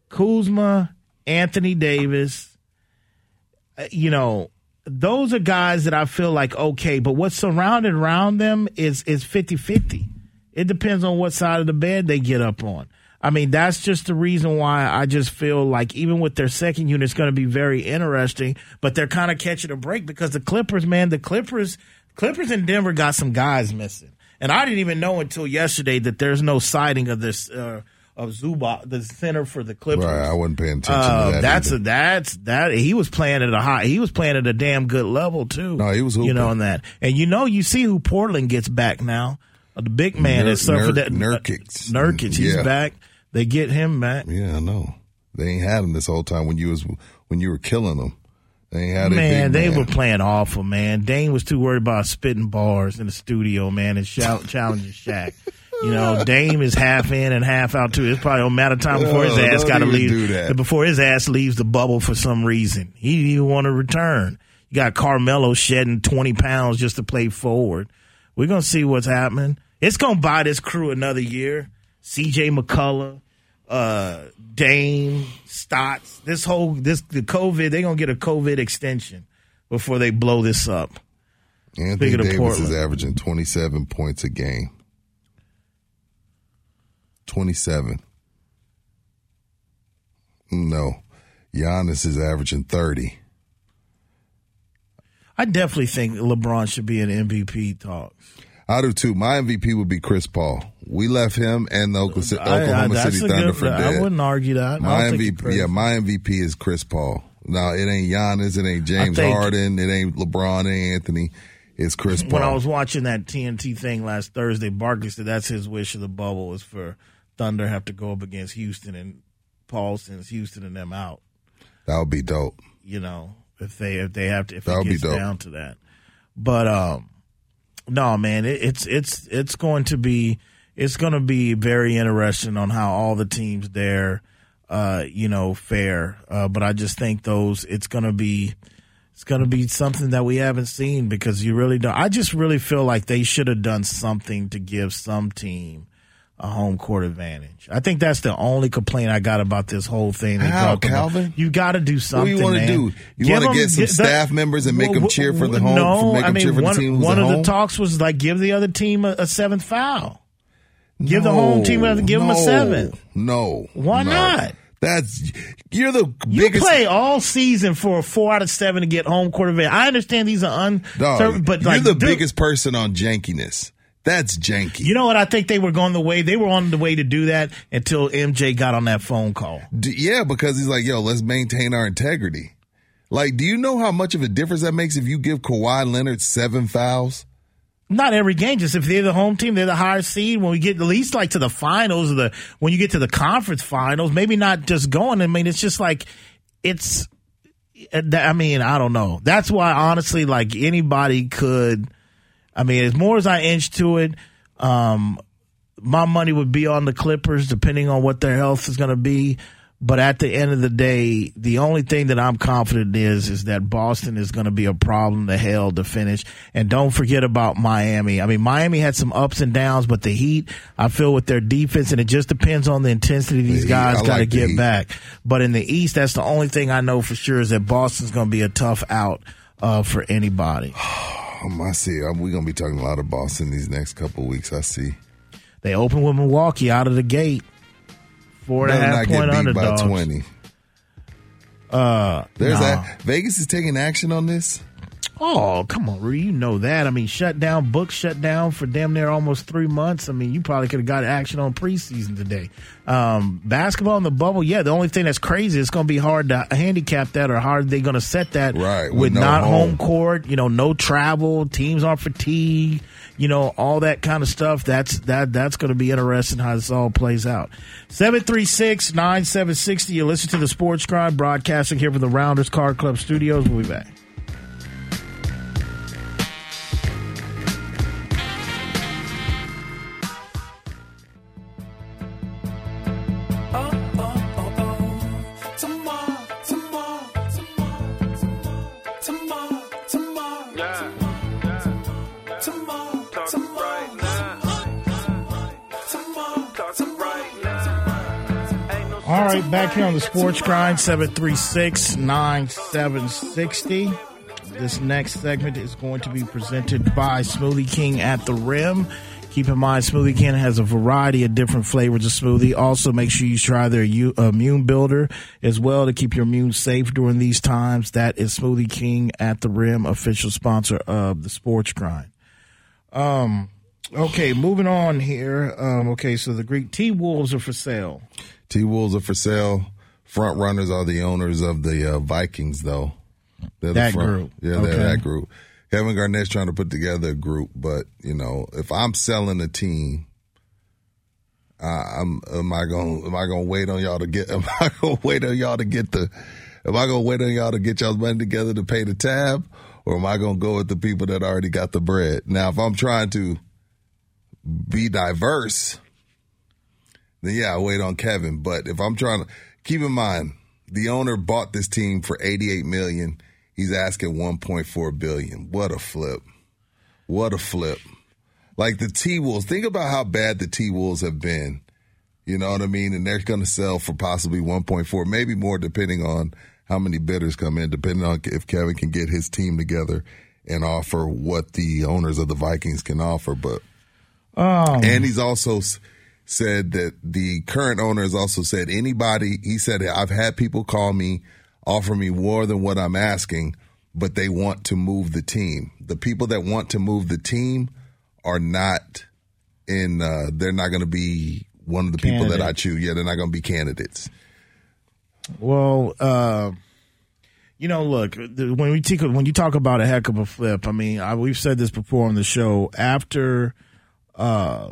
Kuzma, Anthony Davis, you know, those are guys that I feel like, okay, but what's surrounded around them is, is fifty-fifty. It depends on what side of the bed they get up on. I mean, that's just the reason why I just feel like even with their second unit, it's going to be very interesting, but they're kind of catching a break because the Clippers, man, the Clippers, Clippers in Denver got some guys missing. And I didn't even know until yesterday that there's no sighting of this, uh, of Zubac, the center for the Clippers. Right, I wasn't paying attention uh, to that. That's either. a, that's that. He was playing at a high, he was playing at a damn good level too. No, he was hooping. You know, on that. And you know, you see who Portland gets back now. The big man has Ner- suffered Ner- that. Nurkic. Nurkic, he's yeah. back. They get him back. Yeah, I know. They ain't had him this whole time when you was when you were killing them. They ain't had man, they man. were playing awful, man. Dane was too worried about spitting bars in the studio, man, and shout, challenging Shaq. You know, Dame is half in and half out too. It's probably a matter of time before no, his ass got to leave. Before his ass leaves the bubble for some reason, he didn't even want to return. You got Carmelo shedding twenty pounds just to play forward. We're gonna see what's happening. It's gonna buy this crew another year. C J McCullough, uh, Dame, Stotts. This whole this the COVID. They're gonna get a COVID extension before they blow this up. Anthony Speaking Davis Portland, is averaging twenty-seven points a game. Twenty-seven. No, Giannis is averaging thirty. I definitely think LeBron should be in M V P talks. I do too. My M V P would be Chris Paul. We left him and the Oklahoma, I, I, Oklahoma City Thunder good, for dead. I wouldn't argue that. My M V P, yeah, my M V P is Chris Paul. Now, it ain't Giannis, it ain't James think, Harden, it ain't LeBron, it ain't Anthony. It's Chris Paul. When I was watching that T N T thing last Thursday, Barkley said that's his wish of the bubble is for Thunder have to go up against Houston, and Paul sends Houston and them out. That would be dope. You know. If they if they have to if That'll it gets down to that, but um, no man, it, it's it's it's going to be it's going to be very interesting on how all the teams there, uh, you know, fare. Uh, but I just think those it's going to be it's going to be something that we haven't seen because you really don't. I just really feel like they should have done something to give some team a home court advantage. I think that's the only complaint I got about this whole thing. How, Calvin? About. You got to do something. What do you want to do? You want to get some get staff that, members and make well, them cheer for the home? No, make I mean, one, the one of home? the talks was like, give the other team a, a seventh foul. Give no, the home team, a, give no, them a seven. No. Why no. not? That's you're the biggest. You play all season for a four out of seven to get home court advantage. I understand these are uncertain, but you're like, the dude, biggest person on jankiness. That's janky. You know what? I think they were going the way they were on the way to do that until M J got on that phone call. D- yeah, because he's like, "Yo, let's maintain our integrity." Like, do you know how much of a difference that makes if you give Kawhi Leonard seven fouls? Not every game. Just if they're the home team, they're the higher seed. When we get at least like to the finals, or the when you get to the conference finals, maybe not just going. I mean, it's just like it's. I mean, I don't know. That's why honestly, like anybody could. I mean, as more as I inch to it, um, my money would be on the Clippers, depending on what their health is going to be. But at the end of the day, the only thing that I'm confident is is that Boston is going to be a problem to hell to finish. And don't forget about Miami. I mean, Miami had some ups and downs, but the Heat, I feel with their defense, and it just depends on the intensity these guys got to get back. But in the East, that's the only thing I know for sure is that Boston's going to be a tough out uh, for anybody. Um, I see. Um, we're going to be talking a lot of Boston these next couple of weeks, I see. They open with Milwaukee out of the gate. Four and a half point underdogs. By twenty. Uh, There's nah. that. Vegas is taking action on this. Oh, come on, Rui. You know that. I mean, shut down, book shut down for damn near almost three months. I mean, you probably could have got action on preseason today. Um, basketball in the bubble, yeah, the only thing that's crazy, it's going to be hard to handicap that or how are they going to set that right, with, with no not home. home court, you know, no travel, teams aren't fatigued, you know, all that kind of stuff. That's that. That's going to be interesting how this all plays out. seven three six, nine seven six zero. You listen to the Sports Scribe broadcasting here from the Rounders Card Club studios. We'll be back. All right, back here on the Sports Grind, seven three six, nine seven six zero. This next segment is going to be presented by Smoothie King at the Rim. Keep in mind, Smoothie King has a variety of different flavors of smoothie. Also, make sure you try their immune builder as well to keep your immune safe during these times. That is Smoothie King at the Rim, official sponsor of the Sports Grind. Um, okay, moving on here. Um, okay, so the Greek T-Wolves are for sale. T-Wolves are for sale. Front runners are the owners of the uh, Vikings, though. They're that the front. group. Yeah, they're okay. that group. Kevin Garnett's trying to put together a group, but, you know, if I'm selling a team, I, I'm am I gonna am I gonna wait on y'all to get am I gonna wait on y'all to get the am I gonna wait on y'all to get y'all's money together to pay the tab, or am I gonna go with the people that already got the bread? Now, if I'm trying to be diverse, then, yeah, I wait on Kevin. But if I'm trying to – keep in mind, the owner bought this team for eighty-eight million dollars. He's asking one point four billion dollars. What a flip. What a flip. Like the T-Wolves. Think about how bad the T-Wolves have been. You know what I mean? And they're going to sell for possibly one point four, maybe more, depending on how many bidders come in, depending on if Kevin can get his team together and offer what the owners of the Vikings can offer. But um. And he's also – said that the current owner has also said anybody, he said, I've had people call me, offer me more than what I'm asking, but they want to move the team. The people that want to move the team are not in, uh, they're not going to be one of the Candidate. people that I choose. Yeah, they're not going to be candidates. Well, uh, you know, look, when we t- when you talk about a heck of a flip, I mean, I, we've said this before on the show, after uh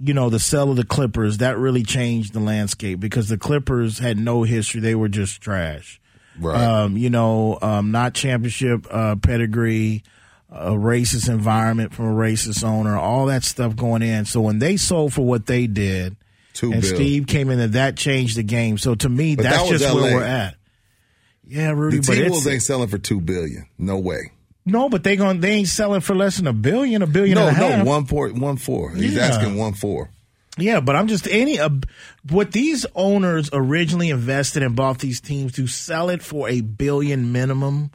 you know, the sale of the Clippers, that really changed the landscape because the Clippers had no history. They were just trash. Right. Um, you know, um, not championship uh, pedigree, a racist environment from a racist owner, all that stuff going in. So when they sold for what they did, Two and bill. Steve came in, and that changed the game. So to me, but that's that just L A. Where we're at. Yeah, Rudy. The T-Wolves ain't selling for two billion dollars. No way. No, but they going they ain't selling for less than a billion, a billion no, and a no, half. No, no, one point one four. He's yeah. asking one four. Yeah, but I'm just any uh, what these owners originally invested and bought these teams to sell it for a billion minimum.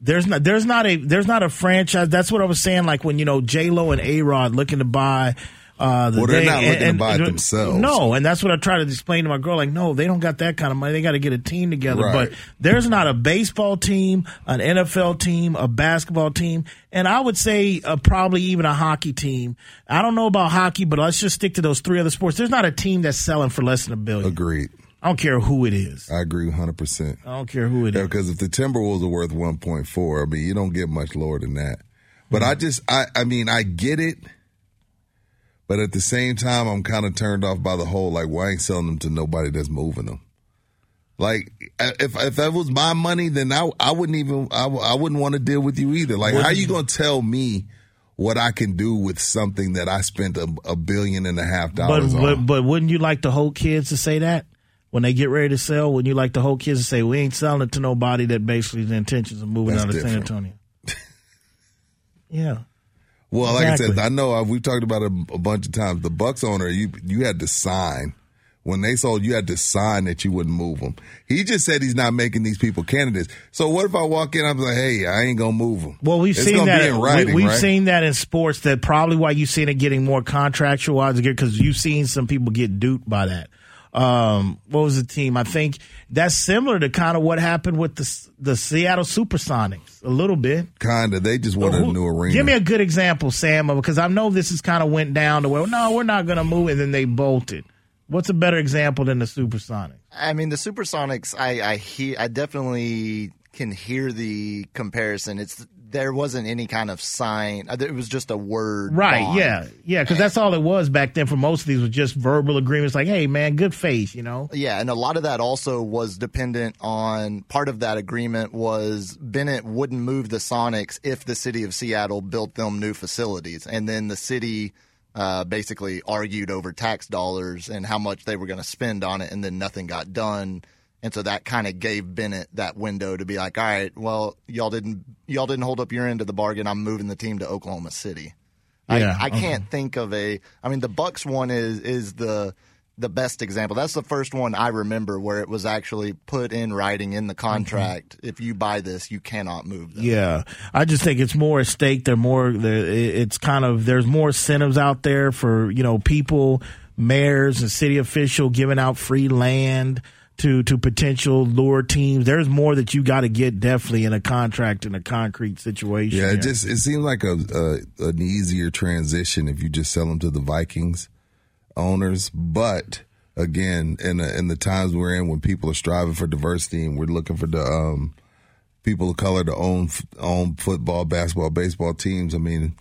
There's not there's not a there's not a franchise. That's what I was saying. Like when you know J Lo and A Rod looking to buy. Uh, the well, they're thing. not looking and, and, to buy it themselves. No, and that's what I try to explain to my girl. Like, no, they don't got that kind of money. They got to get a team together. Right. But there's not a baseball team, an N F L team, a basketball team, and I would say uh, probably even a hockey team. I don't know about hockey, but let's just stick to those three other sports. There's not a team that's selling for less than a billion. Agreed. I don't care who it is. I agree one hundred percent. I don't care who it yeah, is. Because if the Timberwolves are worth one point four, I mean, you don't get much lower than that. But mm-hmm. I just, I, I mean, I get it. But at the same time, I'm kind of turned off by the whole, like, why well, ain't selling them to nobody that's moving them? Like, if if that was my money, then I I wouldn't even, I, I wouldn't want to deal with you either. Like, what how you going to tell me what I can do with something that I spent a, a billion and a half dollars but, on. But, but wouldn't you like the whole kids to say that? When they get ready to sell, wouldn't you like the whole kids to say, we ain't selling it to nobody that basically the intentions of moving That's out of different. San Antonio? Yeah. Well, exactly. Like I said, I know I've, we've talked about it a bunch of times. The Bucks owner, you you had to sign. When they sold, you had to sign that you wouldn't move them. He just said he's not making these people candidates. So what if I walk in, I'm like, hey, I ain't going to move them? Well, we've it's seen that. Be in writing, we, we've right? seen that in sports. That probably why you've seen it getting more contractualized because you've seen some people get duped by that. Um, what was the team? I think that's similar to kind of what happened with the the Seattle Supersonics a little bit. Kind of. They just wanted Who, a new arena. Give me a good example, Sam, because I know this has kind of went down to where, no, we're not going to move, and then they bolted. What's a better example than the Supersonics? I mean, the Supersonics, I I, hear, I definitely can hear the comparison. It's There wasn't any kind of sign. It was just a word. Right, bond. yeah. Yeah, because that's all it was back then for most of these was just verbal agreements like, hey, man, good faith, you know? Yeah, and a lot of that also was dependent on part of that agreement was Bennett wouldn't move the Sonics if the city of Seattle built them new facilities, and then the city – Uh, basically argued over tax dollars and how much they were going to spend on it, and then nothing got done. And so that kind of gave Bennett that window to be like, all right, well, y'all didn't y'all didn't hold up your end of the bargain. I'm moving the team to Oklahoma City. Yeah, I, I okay. can't think of a – I mean, the Bucks one is is the the best example. That's the first one I remember where it was actually put in writing in the contract. Mm-hmm. If you buy this, you cannot move them. Yeah. I just think it's more at stake. They're more, they're, it's kind of, there's more incentives out there for, you know, people, mayors and city official giving out free land to, to potential lure teams. There's more that you got to get definitely in a contract in a concrete situation. Yeah. It yeah. just, it seemed like a, a, an easier transition if you just sell them to the Vikings owners, but again, in the, in the times we're in, when people are striving for diversity and we're looking for the um, people of color to own own football, basketball, baseball teams. I mean,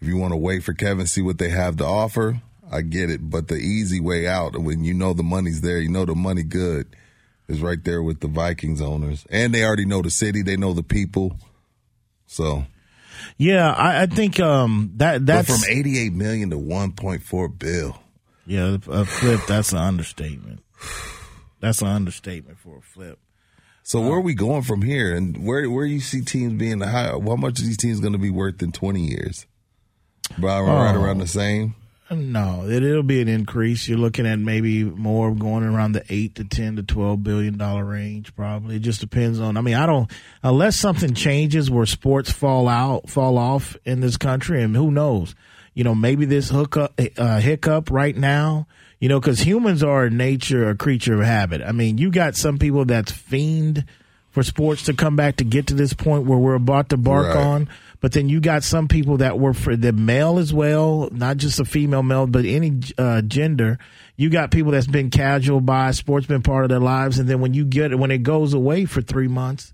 if you want to wait for Kevin, see what they have to offer. I get it, but the easy way out when you know the money's there, you know the money good is right there with the Vikings owners, and they already know the city, they know the people, so. Yeah, I, I think um, that that's but from eighty-eight million dollars to one point four billion dollars. Yeah, a flip, that's an understatement. That's an understatement for a flip. So um, where are we going from here? And where where you see teams being high? How much are these teams going to be worth in twenty years? Right, right um, around the same? No, it, it'll be an increase. You're looking at maybe more going around the eight to ten to twelve billion dollars range probably. It just depends on, I mean, I don't, unless something changes where sports fall out, fall off in this country, and who knows? You know, maybe this hookup, uh, hiccup right now, you know, because humans are nature, a creature of habit. I mean, you got some people that's fiend for sports to come back to get to this point where we're about to bark right. on. But then you got some people that were for the male as well, not just a female male, but any uh, gender. You got people that's been casual by sports, been part of their lives. And then when you get when it goes away for three months.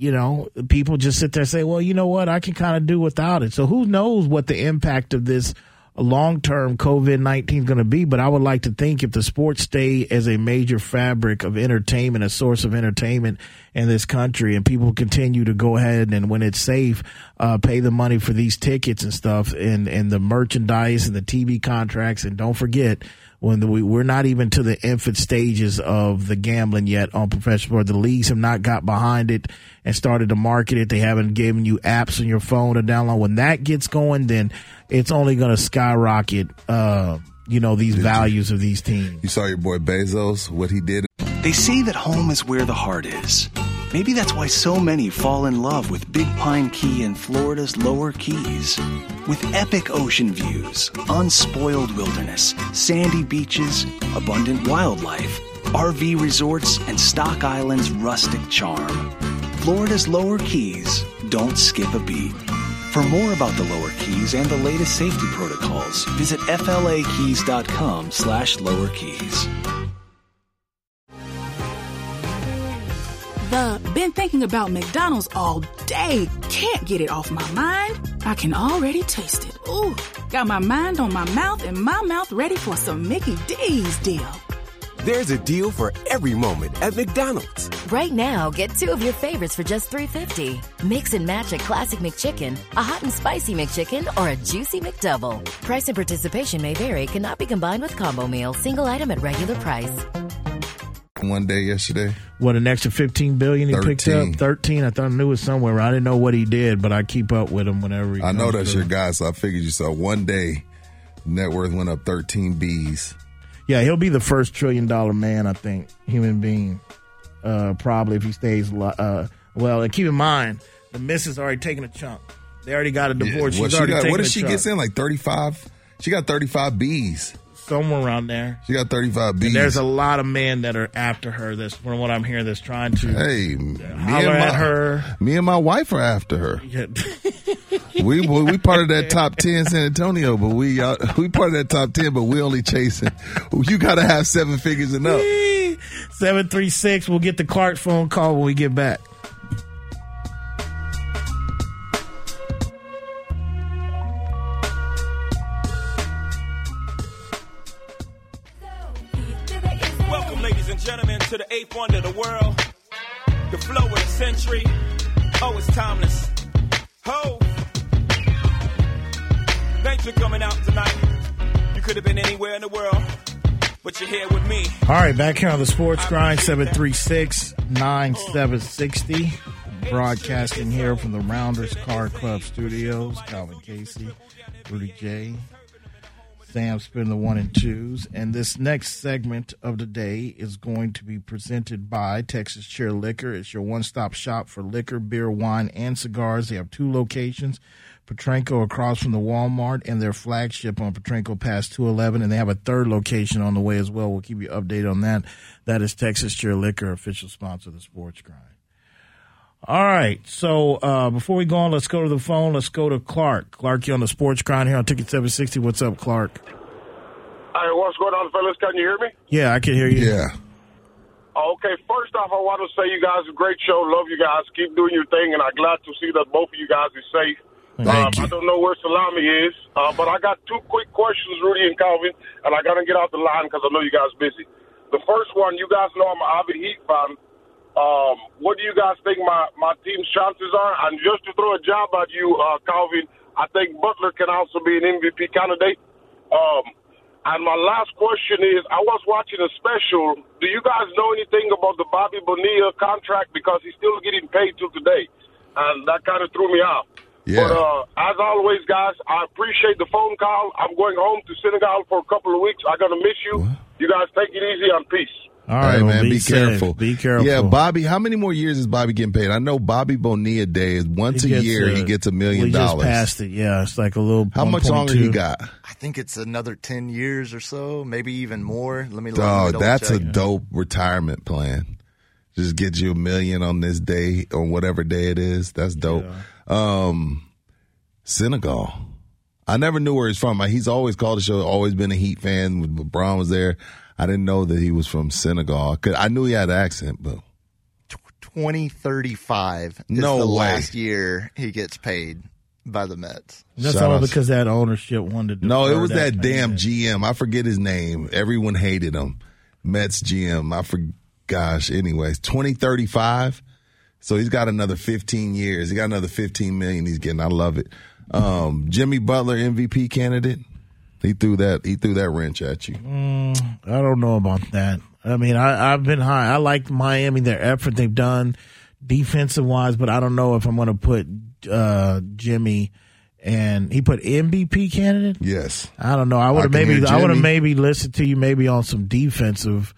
You know, people just sit there and say, well, you know what, I can kind of do without it. So who knows what the impact of this long-term COVID nineteen is going to be. But I would like to think if the sports stay as a major fabric of entertainment, a source of entertainment in this country, and people continue to go ahead and when it's safe, uh, pay the money for these tickets and stuff and, and the merchandise and the T V contracts. And don't forget, when the, we, we're not even to the infant stages of the gambling yet on professional sports. The leagues have not got behind it and started to market it. They haven't given you apps on your phone to download. When that gets going, then it's only going to skyrocket, uh, you know, these did values you, of these teams. You saw your boy Bezos, what he did. They say that home is where the heart is. Maybe that's why so many fall in love with Big Pine Key in Florida's Lower Keys. With epic ocean views, unspoiled wilderness, sandy beaches, abundant wildlife, R V resorts, and Stock Island's rustic charm. Florida's Lower Keys don't skip a beat. For more about the Lower Keys and the latest safety protocols, visit flakeys.com slash lower keys. The, been thinking about McDonald's all day. Can't get it off my mind. I can already taste it. Ooh, got my mind on my mouth and my mouth ready for some Mickey D's deal. There's a deal for every moment at McDonald's. Right now, get two of your favorites for just three fifty. Mix and match a classic McChicken, a hot and spicy McChicken, or a juicy McDouble. Price and participation may vary. Cannot be combined with combo meal. Single item at regular price. One day yesterday. What, an extra fifteen billion dollars he picked up? thirteen. I thought I knew it was somewhere. I didn't know what he did, but I keep up with him whenever he I know that's your guy, so I figured you saw one day net worth went up thirteen B's. Yeah, he'll be the first trillion-dollar man, I think, human being, uh, probably, if he stays uh, well. And keep in mind, the missus already taken a chunk. They already got a divorce. Yeah, well, She's she already got, taken what if she chunk. gets in, like thirty-five? She got thirty-five B's. Somewhere around there. She got thirty-five B's. And there's a lot of men that are after her, that's from what I'm hearing, that's trying to hey, holler at my, her. Me and my wife are after her. Yeah. we, we we part of that top ten San Antonio, but we uh, we part of that top ten, but we only chasing. You got to have seven figures and up. seven three six, we'll get the Clark phone call when we get back. To the eighth wonder of the world, the flow of the century, oh, it's timeless. Ho! Thanks for coming out tonight. You could have been anywhere in the world, but you're here with me. All right, back here on the Sports Grind, seven three six, nine seven six zero. Broadcasting here from the Rounders Card Club Studios. Calvin Casey, Rudy J., Sam spin the one and twos. And this next segment of the day is going to be presented by Texas Chair Liquor. It's your one-stop shop for liquor, beer, wine, and cigars. They have two locations, Petrenko across from the Walmart and their flagship on Petrenko past two eleven. And they have a third location on the way as well. We'll keep you updated on that. That is Texas Chair Liquor, official sponsor of the Sports Grind. All right, so uh, before we go on, let's go to the phone. Let's go to Clark. Clark, you're on the Sports Grind here on Ticket seven sixty. What's up, Clark? All right, what's going on, fellas? Can you hear me? Yeah, I can hear you. Yeah. Okay, first off, I want to say you guys, a great show. Love you guys. Keep doing your thing, and I'm glad to see that both of you guys are safe. Um, I don't know where Salami is, uh, but I got two quick questions, Rudy and Calvin, and I got to get out the line because I know you guys are busy. The first one, you guys know I'm an avid Heat fan. Um, what do you guys think my, my team's chances are? And just to throw a jab at you, uh, Calvin, I think Butler can also be an M V P candidate. Um, and my last question is, I was watching a special. Do you guys know anything about the Bobby Bonilla contract? Because he's still getting paid till today. And that kind of threw me off. Yeah. But uh, as always, guys, I appreciate the phone call. I'm going home to Senegal for a couple of weeks. I'm going to miss you. What? You guys take it easy and peace. All right, hey, man, be, be careful. Be careful. Yeah, Bobby, how many more years is Bobby getting paid? I know Bobby Bonilla Day is once he a year a, he gets a million dollars. We just passed it, yeah. It's like a little How much longer you got? I think it's another ten years or so, maybe even more. Let me Dog, that's a dope retirement plan. Just get you a million on this day, on whatever day it is. That's dope. Yeah. Um, Senegal. I never knew where he's from. He's always called the show, always been a Heat fan. LeBron was there. I didn't know that he was from Senegal. I knew he had an accent, but twenty thirty-five is no the way. Last year he gets paid by the Mets. That's Shout all out. Because that ownership wanted to No, it was that, that damn G M. I forget his name. Everyone hated him. Mets G M. I forgot. Gosh, anyways, twenty thirty-five. So he's got another fifteen years. He got another fifteen million he's getting. I love it. Um, Jimmy Butler, M V P candidate. He threw that. He threw that wrench at you. Mm, I don't know about that. I mean, I, I've been high. I like Miami. Their effort they've done, defensive wise, but I don't know if I'm going to put uh, Jimmy. And he put M V P candidate. Yes. I don't know. I would have maybe. I would have maybe listened to you maybe on some defensive.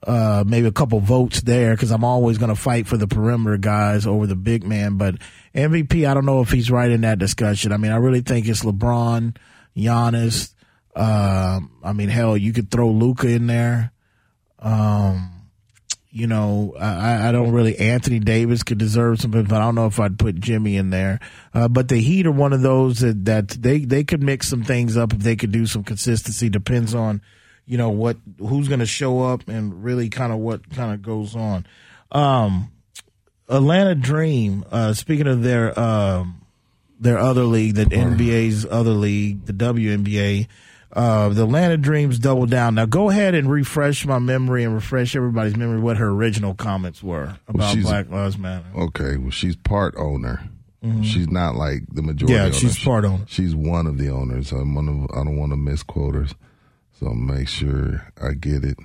Uh, maybe a couple votes there because I'm always going to fight for the perimeter guys over the big man. But M V P, I don't know if he's right in that discussion. I mean, I really think it's LeBron, Giannis. Um, I mean, hell, you could throw Luka in there. Um, you know, I, I don't really. Anthony Davis could deserve something, but I don't know if I'd put Jimmy in there. Uh, but the Heat are one of those that, that they, they could mix some things up if they could do some consistency. Depends on, you know, what who's going to show up and really kind of what kind of goes on. Um, Atlanta Dream, uh, speaking of their um, their other league, the N B A's other league, the W N B A. Uh, the Atlanta Dreams Double Down. Now, go ahead and refresh my memory and refresh everybody's memory what her original comments were about well, Black Lives Matter. Okay, well, she's part owner. Mm-hmm. She's not like the majority owner. Yeah, she's owner. part owner. She's one of the owners. I'm one of, I don't want to misquote her, so make sure I get it.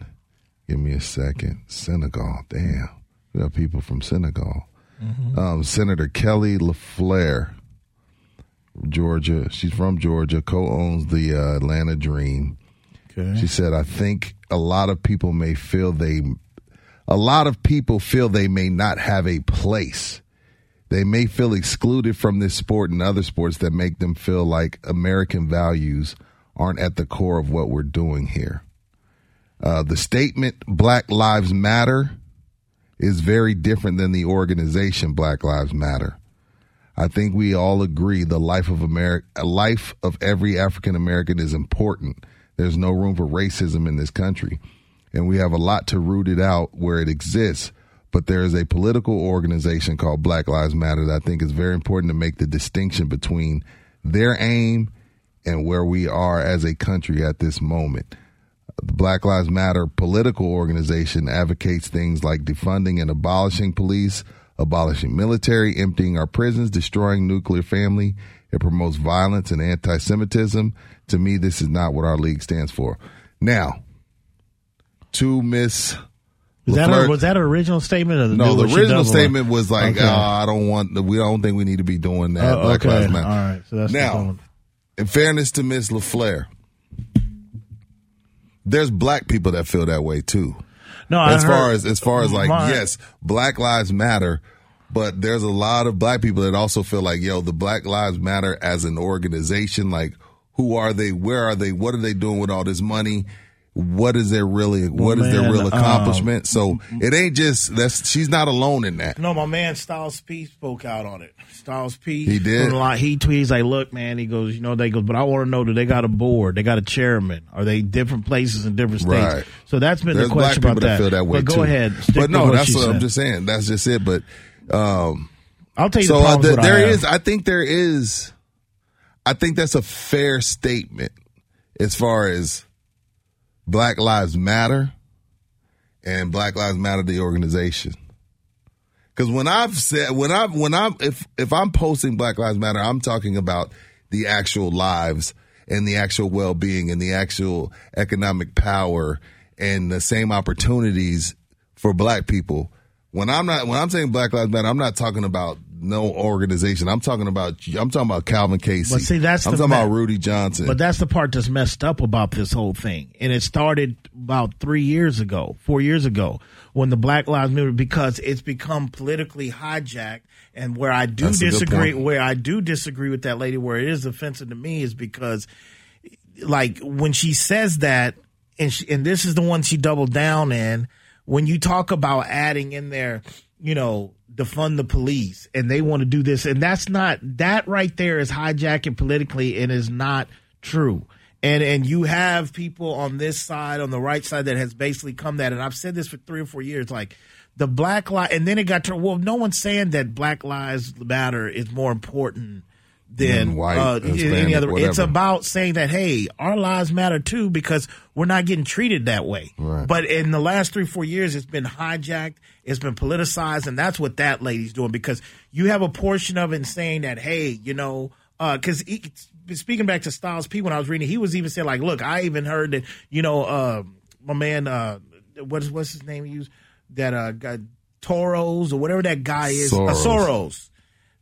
Give me a second. Senegal, damn. We got people from Senegal. Mm-hmm. Um, Senator Kelly LaFleur. Georgia. She's from Georgia, co-owns the uh, Atlanta Dream. Okay. She said, I think a lot of people may feel they, a lot of people feel they may not have a place. They may feel excluded from this sport and other sports that make them feel like American values aren't at the core of what we're doing here. Uh, the statement, Black Lives Matter, is very different than the organization, Black Lives Matter. I think we all agree the life of America, life of every African American is important. There's no room for racism in this country, and we have a lot to root it out where it exists. But there is a political organization called Black Lives Matter that I think is very important to make the distinction between their aim and where we are as a country at this moment. The Black Lives Matter political organization advocates things like defunding and abolishing police, abolishing military, emptying our prisons, destroying nuclear family. It promotes violence and anti-Semitism. To me, this is not what our league stands for. Now, to Miss was that a, was that an original statement? Or the no, the original statement was like, okay. oh, I don't want. We don't think we need to be doing that. Uh, Black okay. Lives Matter. All right. So that's now, in fairness to Miss LaFleur, there's black people that feel that way too. No, I as far as as far as like my, yes, Black Lives Matter, but there's a lot of black people that also feel like yo, the Black Lives Matter as an organization, like who are they? Where are they? What are they doing with all this money? What is their really? What man, is their real accomplishment? Um, so it ain't just that's she's not alone in that. No, my man Styles P spoke out on it. Styles P, he did. Like, he tweets like, "Look, man," he goes, "You know," they goes, "But I want to know, do they got a board? They got a chairman? Are they different places in different states?" Right. So that's been There's the question black about that. Feel that way but go too. ahead. But no, that's what said. I'm just saying. That's just it. But um, I'll tell you. So the uh, th- there I is. I think there is. I think that's a fair statement as far as Black Lives Matter and Black Lives Matter the organization. Because when I've said when I when I'm if if I'm posting Black Lives Matter, I'm talking about the actual lives and the actual well-being and the actual economic power and the same opportunities for black people. When I'm not when I'm saying Black Lives Matter, I'm not talking about no organization. I'm talking about I'm talking about Calvin Casey. But see, that's I'm the talking ma- about Rudy Johnson. But that's the part that's messed up about this whole thing. And it started about three years ago, four years ago, when the Black Lives Movement, because it's become politically hijacked. And where I do that's disagree, where I do disagree with that lady, where it is offensive to me, is because, like, when she says that, and she, and this is the one she doubled down in. When you talk about adding in there, you know, defund the police, and they want to do this, and that's not that right there is hijacking politically and is not true. And and you have people on this side, on the right side, that has basically come that, and I've said this for three or four years, like the black li- and then it got to well, no one's saying that Black Lives Matter is more important than white, uh, Hispanic, any other. Whatever. It's about saying that, hey, our lives matter too, because we're not getting treated that way. Right. But in the last three, four years, it's been hijacked. It's been politicized. And that's what that lady's doing, because you have a portion of it saying that, hey, you know, because uh, speaking back to Styles P, when I was reading, he was even saying like, look, I even heard that, you know, uh, my man, uh, what is, what's his name he used? That uh, guy, Toros or whatever that guy is, Soros, uh, Soros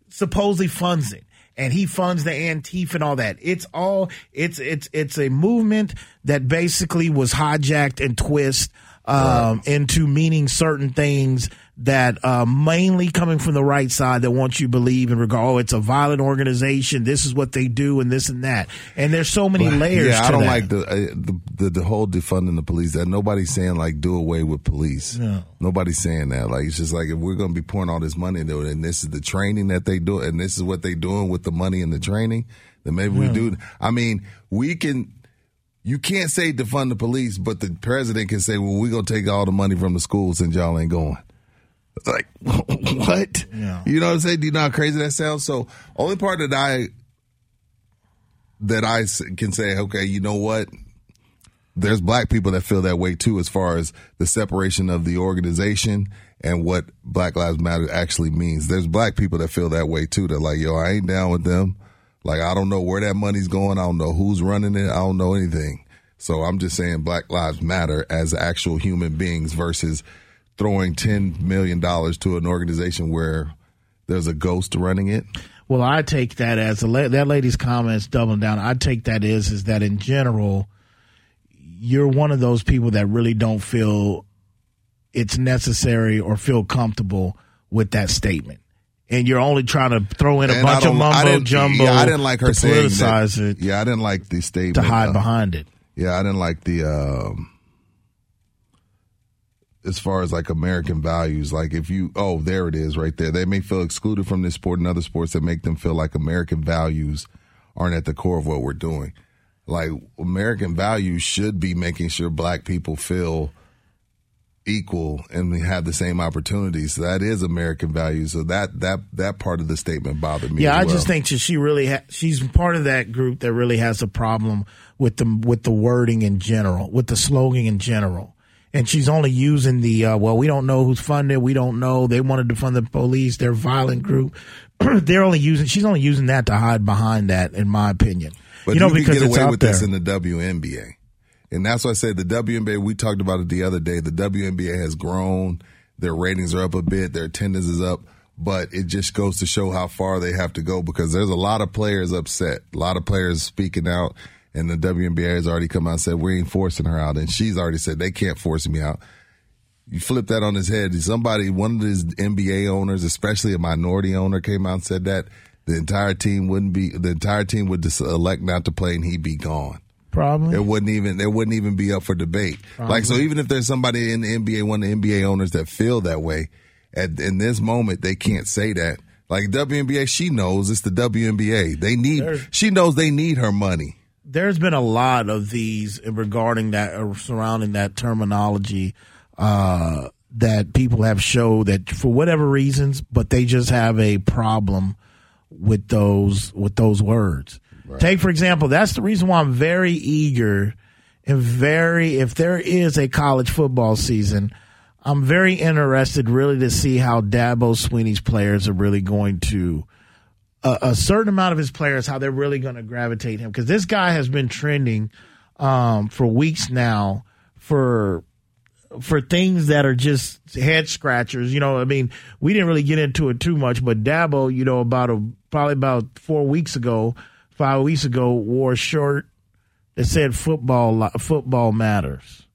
supposedly funds it. And he funds the Antifa and all that. It's all it's it's it's a movement that basically was hijacked and twisted um, right. into meaning certain things that uh, mainly coming from the right side that wants you to believe in regard. Oh, it's a violent organization. This is what they do, and this and that. And there's so many but, layers. Yeah, to I don't that. like the, uh, the the the whole defunding the police. That nobody's saying like do away with police. No. Nobody's saying that. Like it's just like if we're gonna be pouring all this money into it, and this is the training that they do, and this is what they doing with the money and the training. Then maybe yeah. we do. I mean, we can. You can't say defund the police, but the president can say, well, we're going to take all the money from the schools and y'all ain't going. It's like, what? Yeah. You know what I'm saying? Do you know how crazy that sounds? So only part that I that I can say, okay, you know what? There's black people that feel that way too, as far as the separation of the organization and what Black Lives Matter actually means. There's black people that feel that way too. They're like, yo, I ain't down with them. Like, I don't know where that money's going. I don't know who's running it. I don't know anything. So I'm just saying Black Lives Matter as actual human beings versus throwing ten million dollars to an organization where there's a ghost running it. Well, I take that as a la- that lady's comments doubling down. I take that is is that in general, you're one of those people that really don't feel it's necessary or feel comfortable with that statement, and you're only trying to throw in a and bunch of mumbo jumbo. Yeah, I didn't like her saying that. It yeah, I didn't like the statement to hide uh, behind it. Yeah, I didn't like the um, as far as like American values, like if you, oh, there it is right there. They may feel excluded from this sport and other sports that make them feel like American values aren't at the core of what we're doing. Like American values should be making sure black people feel equal and have the same opportunities. So that is American values. So that that that part of the statement bothered me. Yeah, as well. I just think she really ha- she's part of that group that really has a problem with the with the wording in general, with the slogan in general. And she's only using the, uh, well, we don't know who's funded. We don't know. They wanted to fund the police. They're a violent group. They're only using, she's only using that to hide behind that, in my opinion. But you know, you because can get away with there. This in the W N B A. And that's why I said the W N B A, we talked about it the other day. The W N B A has grown. Their ratings are up a bit. Their attendance is up. But it just goes to show how far they have to go, because there's a lot of players upset, a lot of players speaking out. And the W N B A has already come out and said, we ain't forcing her out. And she's already said, they can't force me out. You flip that on his head. Somebody, one of these N B A owners, especially a minority owner, came out and said that the entire team wouldn't be, the entire team would just elect not to play and he'd be gone. Probably. It wouldn't even, it wouldn't even be up for debate. Probably. Like, so even if there's somebody in the N B A, one of the N B A owners that feel that way, at in this moment, they can't say that. Like W N B A, she knows it's the W N B A. They need, There's- she knows they need her money. There's been a lot of these regarding that or surrounding that terminology uh, that people have showed that for whatever reasons, but they just have a problem with those with those words. Right. Take, for example, that's the reason why I'm very eager and very if there is a college football season, I'm very interested really to see how Dabo Sweeney's players are really going to A, a certain amount of his players, how they're really going to gravitate him. Because this guy has been trending um, for weeks now for for things that are just head scratchers. You know, I mean, we didn't really get into it too much, but Dabo, you know, about a, probably about four weeks ago, five weeks ago, wore a shirt that said football football matters.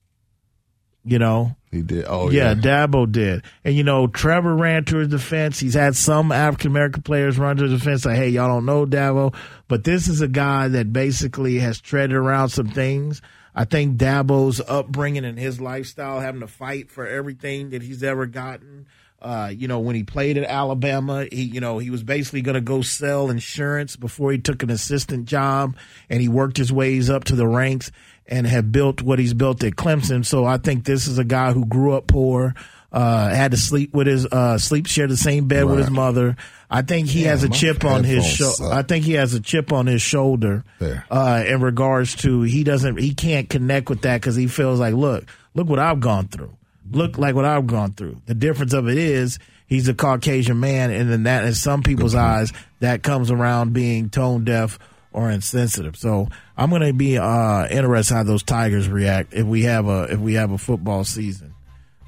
You know? He did. Oh, yeah. Yeah, Dabo did. And, you know, Trevor ran to his defense. He's had some African-American players run to his defense like, hey, y'all don't know Dabo. But this is a guy that basically has treaded around some things. I think Dabo's upbringing and his lifestyle, having to fight for everything that he's ever gotten. Uh, you know, when he played at Alabama, he, you know, he was basically going to go sell insurance before he took an assistant job, and he worked his ways up to the ranks and have built what he's built at Clemson. So I think this is a guy who grew up poor, uh, had to sleep with his, uh, sleep, share the same bed right. with his mother. I think he yeah, has a chip on his shoulder. I think he has a chip on his shoulder, there. uh, in regards to he doesn't, he can't connect with that because he feels like, look, look what I've gone through. Look like what I've gone through. The difference of it is he's a Caucasian man, and in that, in some people's mm-hmm. eyes, that comes around being tone deaf or insensitive. So I'm going to be uh, interested how those Tigers react if we have a if we have a football season,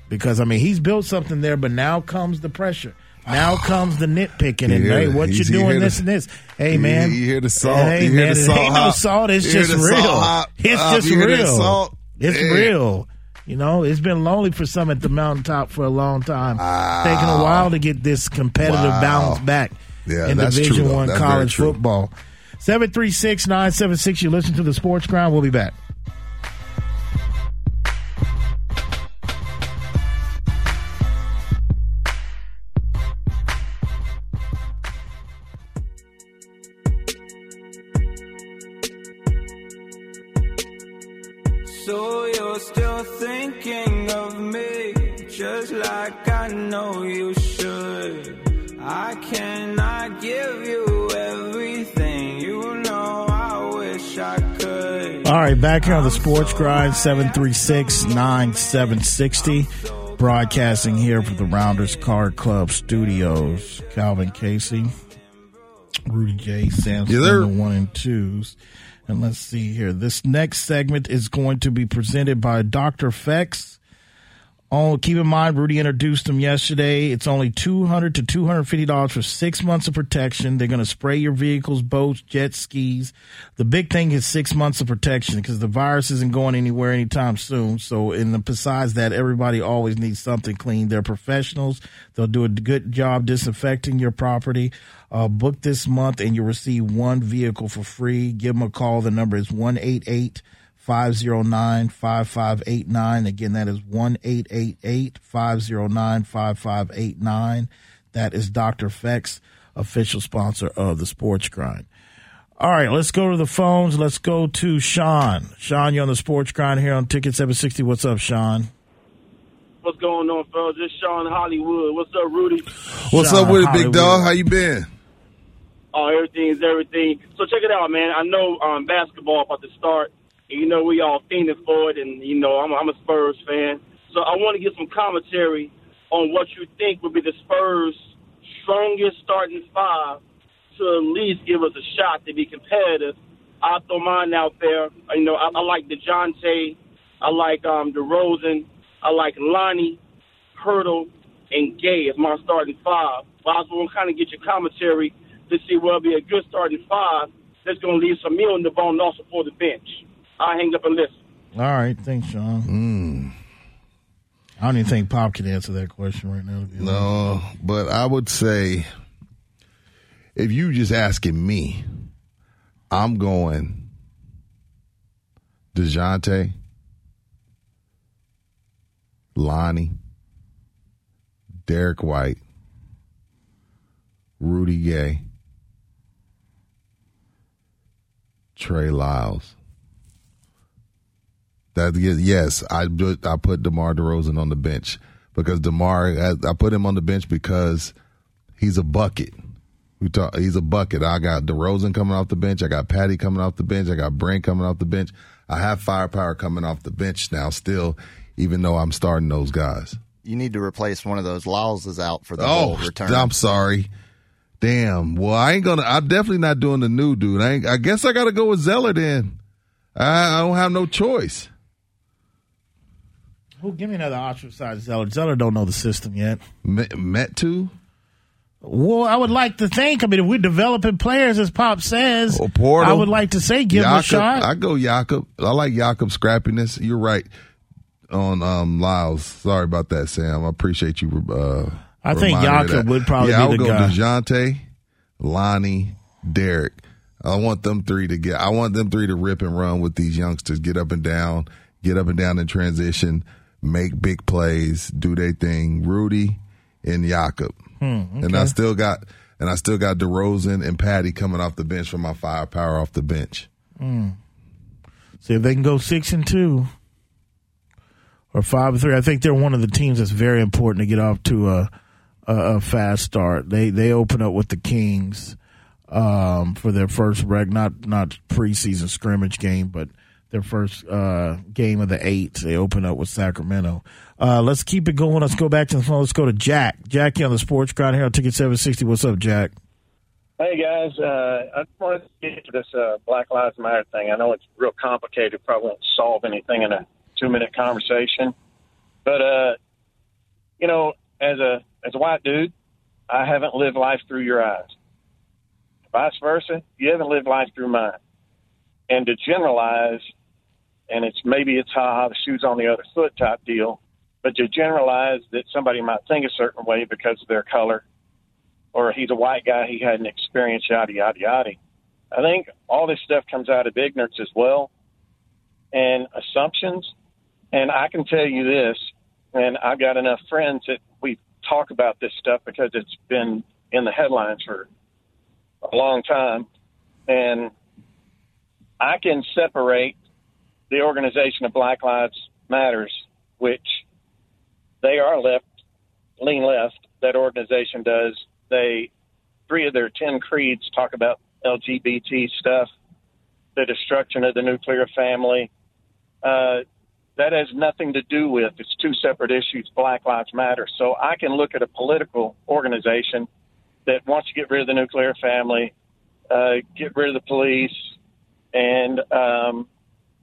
because I mean he's built something there, but now comes the pressure. Now comes the nitpicking and hey, what you doing this the, and this. Hey man, you hear the salt? Hey you hear man, the salt, it ain't no salt. It's just real. Salt, it's uh, just real. It's hey. real. You know, it's been lonely for some at the mountaintop for a long time. Wow. It's taken a while to get this competitive wow. balance back yeah, in Division I college football. seven three six, nine seven six, you listen to the Sports Grind. We'll be back. So you're still thinking of me, just like I know you should. I cannot give you everything, you know I wish All right, back here on the Sports Grind, seven three six, nine seven six zero. Broadcasting here from the Rounders Card Club Studios. Calvin Casey, Rudy J. Samson, the one and twos. And let's see here. This next segment is going to be presented by Doctor Fex. Oh, keep in mind, Rudy introduced them yesterday. It's only two hundred dollars to two hundred fifty dollars for six months of protection. They're going to spray your vehicles, boats, jet skis. The big thing is six months of protection because the virus isn't going anywhere anytime soon. So, and besides that, everybody always needs something clean. They're professionals. They'll do a good job disinfecting your property. Uh, book this month and you'll receive one vehicle for free. Give them a call. The number is one eight eight, five oh nine, five five eight nine. Again, that is one eight eight eight, five oh nine, five five eight nine. That is Doctor Fex, official sponsor of the Sports Grind. All right, let's go to the phones. Let's go to Sean. Sean, you're on the Sports Grind here on Ticket seven sixty. What's up, Sean? What's going on, fellas? It's Sean Hollywood. What's up, Rudy? What's Sean up with it, big dog? How you been? Oh, everything is everything. So check it out, man. I know um, basketball about to start. You know, we all fiending for it, and, you know, I'm, I'm a Spurs fan. So I want to get some commentary on what you think would be the Spurs' strongest starting five to at least give us a shot to be competitive. I'll throw mine out there. You know, I, I like DeJounte. I like um, DeRozan. I like Lonnie, Hurdle, and Gay as my starting five. But I also want to kind of get your commentary to see what will be a good starting five that's going to leave some meal in the bone and also for the bench. I'll hang up and listen. All right. Thanks, Sean. Mm. I don't even think Pop could answer that question right now. No, but I would say if you just asking me, I'm going DeJounte, Lonnie, Derek White, Rudy Gay, Trey Lyles. That, yes, I put, I put DeMar DeRozan on the bench because DeMar, I, I put him on the bench because he's a bucket. We talk, he's a bucket. I got DeRozan coming off the bench. I got Patty coming off the bench. I got Brent coming off the bench. I have firepower coming off the bench now still, even though I'm starting those guys. You need to replace one of those. Lyles is out for the oh, whole return. I'm sorry. Damn. Well, I ain't going to – I'm definitely not doing the new dude. I, ain't, I guess I got to go with Zeller then. I, I don't have no choice. Who give me another option besides Zeller? Zeller don't know the system yet. Met to? Well, I would like to think. I mean, if we're developing players, as Pop says, oh, Portal, I would like to say give Jakob, him a shot. I go Jakob. I like Jakob's scrappiness. You're right on um, Lyles. Sorry about that, Sam. I appreciate you. Uh, I think Jakob would probably yeah, be the guy. Yeah, I'll go DeJounte, Lonnie, Derek. I want them three to get. I want them three to rip and run with these youngsters. Get up and down. Get up and down in transition. Make big plays, do their thing. Rudy and Jakob, hmm, okay. and I still got and I still got DeRozan and Patty coming off the bench for my firepower off the bench. Mm. See if they can go six and two or five and three. I think they're one of the teams that's very important to get off to a a, a fast start. They they open up with the Kings um, for their first reg, not not preseason scrimmage game, but. Their first uh, game of the eight. They open up with Sacramento. Uh, let's keep it going. Let's go back to the phone. Let's go to Jack. Jack, you're on the Sports Ground here on Ticket seven sixty. What's up, Jack? Hey, guys. Uh, I just wanted to get to this uh, Black Lives Matter thing. I know it's real complicated. Probably won't solve anything in a two-minute conversation. But, uh, you know, as a as a white dude, I haven't lived life through your eyes. Vice versa, you haven't lived life through mine. And to generalize... And it's maybe it's ha ha the shoes on the other foot type deal, but to generalize that somebody might think a certain way because of their color, or he's a white guy, he hadn't experienced yada yada yada. I think all this stuff comes out of ignorance as well, and assumptions. And I can tell you this, and I've got enough friends that we talk about this stuff because it's been in the headlines for a long time, and I can separate. The organization of Black Lives Matters, which they are left, lean left, that organization does. They, three of their ten creeds talk about L G B T stuff. the destruction of the nuclear family. Uh, that has nothing to do with, it's two separate issues, Black Lives Matter. So I can look at a political organization that wants to get rid of the nuclear family, uh, get rid of the police, and um,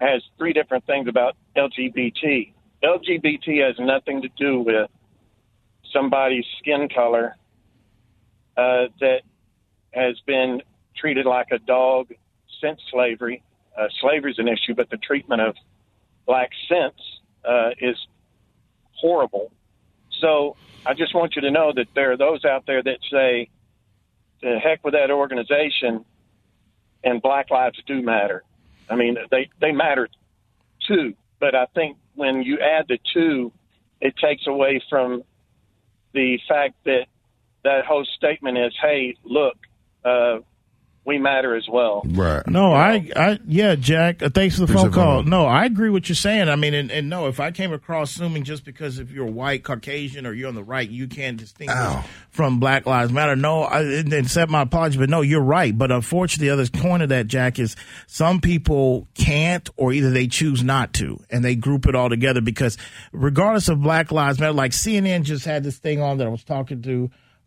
has three different things about L G B T. L G B T has nothing to do with somebody's skin color uh, that has been treated like a dog since slavery. Uh, slavery is an issue, but the treatment of black since uh, is horrible. So I just want you to know that there are those out there that say, to heck with that organization, and Black Lives do matter. I mean, they, they matter too, but I think when you add the two, it takes away from the fact that that whole statement is, hey, look, uh, we matter as well. Right. No, I, I yeah, Jack, uh, thanks for the phone call. No, I agree with what you're saying. I mean, and, and no, if I came across assuming just because if you're white, Caucasian, or you're on the right, you can't distinguish Ow. from Black Lives Matter. No, I accept my apology, but no, you're right. But unfortunately, the other point of that, Jack, is some people can't, or either they choose not to, and they group it all together because regardless of Black Lives Matter, like C N N just had this thing on that I was talking to.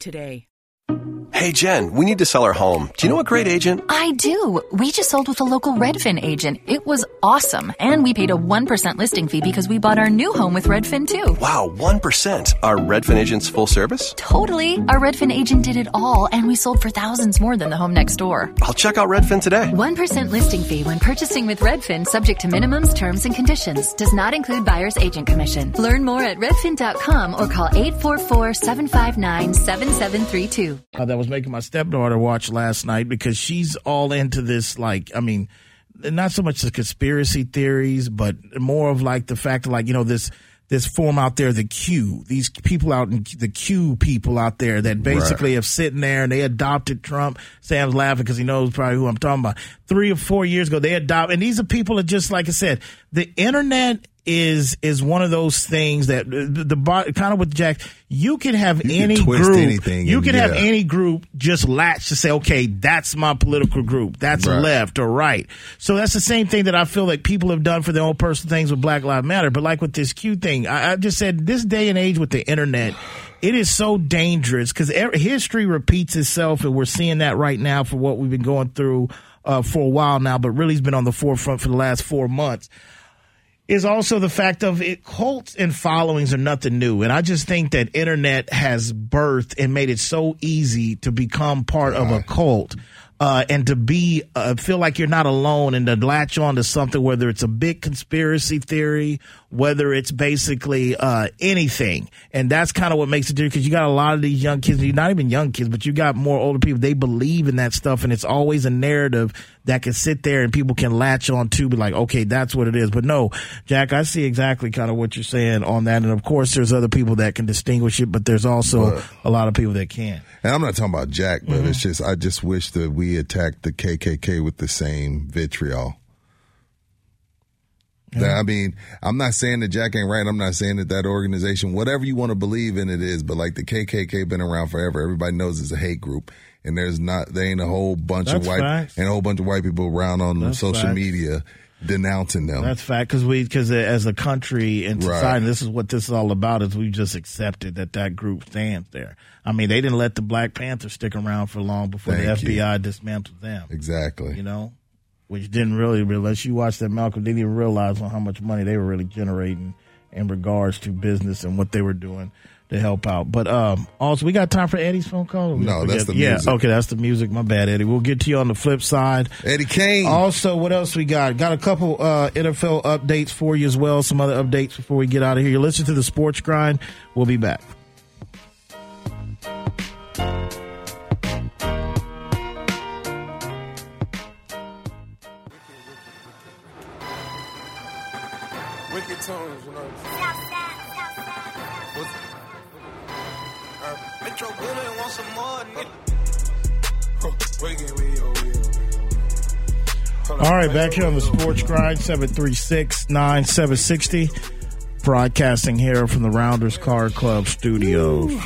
today. Hey, Jen, we need to sell our home. Do you know a great agent? I do. We just sold with a local Redfin agent. It was awesome. And we paid a one percent listing fee because we bought our new home with Redfin, too. Wow, one percent. Are Redfin agents full service? Totally. Our Redfin agent did it all, and we sold for thousands more than the home next door. I'll check out Redfin today. one percent listing fee when purchasing with Redfin, subject to minimums, terms, and conditions. Does not include buyer's agent commission. Learn more at redfin dot com or call eight four four, seven five nine, seven seven three two. Uh, that was making my stepdaughter watch last night because she's all into this, like, I mean, not so much the conspiracy theories, but more of like the fact of, like, you know, this this form out there, the Q, these people out in the Q people out there that basically right. have sitting there and they adopted Trump. Sam's laughing because he knows probably who I'm talking about. Three or four years ago, they adopt, and these are people that just, like I said, the internet is is one of those things that the, the kind of with Jack, you can have you any can group anything you can yeah. have any group just latch to say, okay, that's my political group, that's right. left or right. So that's the same thing that I feel like people have done for their own personal things with Black Lives Matter, but like with this Q thing, I, I just said this day and age with the internet, it is so dangerous because history repeats itself, and we're seeing that right now for what we've been going through uh, for a while now, but really has been on the forefront for the last four months. Is also the fact of it, cults and followings are nothing new. And I just think that internet has birthed and made it so easy to become part of a cult uh, and to be uh, feel like you're not alone and to latch on to something, whether it's a big conspiracy theory, whether it's basically uh, anything. And that's kind of what makes it do, because you got a lot of these young kids, not even young kids, but you got more older people. They believe in that stuff, and it's always a narrative that can sit there and people can latch on to, be like, okay, that's what it is. But no, Jack, I see exactly kind of what you're saying on that. And of course, there's other people that can distinguish it, but there's also but, a lot of people that can't. And I'm not talking about Jack, but mm-hmm. it's just, I just wish that we attacked the K K K with the same vitriol. Mm-hmm. That, I mean, I'm not saying that Jack ain't right. I'm not saying that that organization, whatever you want to believe in, it is. But like the K K K been around forever. Everybody knows it's a hate group. And there's not, there ain't a whole bunch That's of white facts. and a whole bunch of white people around on That's social facts. media denouncing them. That's fact, because we, because as a country and society, right. and this is what this is all about. Is we just accepted that that group stands there. I mean, they didn't let the Black Panther stick around for long before Thank the F B I you. dismantled them. Exactly. You know. which didn't really, unless you watched that, Malcolm, didn't even realize on how much money they were really generating in regards to business and what they were doing to help out. But um, also, we got time for Eddie's phone call? No, that's the music. Yeah, okay, that's the music. My bad, Eddie. We'll get to you on the flip side. Eddie Kane. Also, what else we got? Got a couple uh, N F L updates for you as well, some other updates before we get out of here. You listen to The Sports Grind. We'll be back. All right, back here on the Sports Grind, seven three six, nine seven six zero, broadcasting here from the Rounders Card Club studios. Ooh.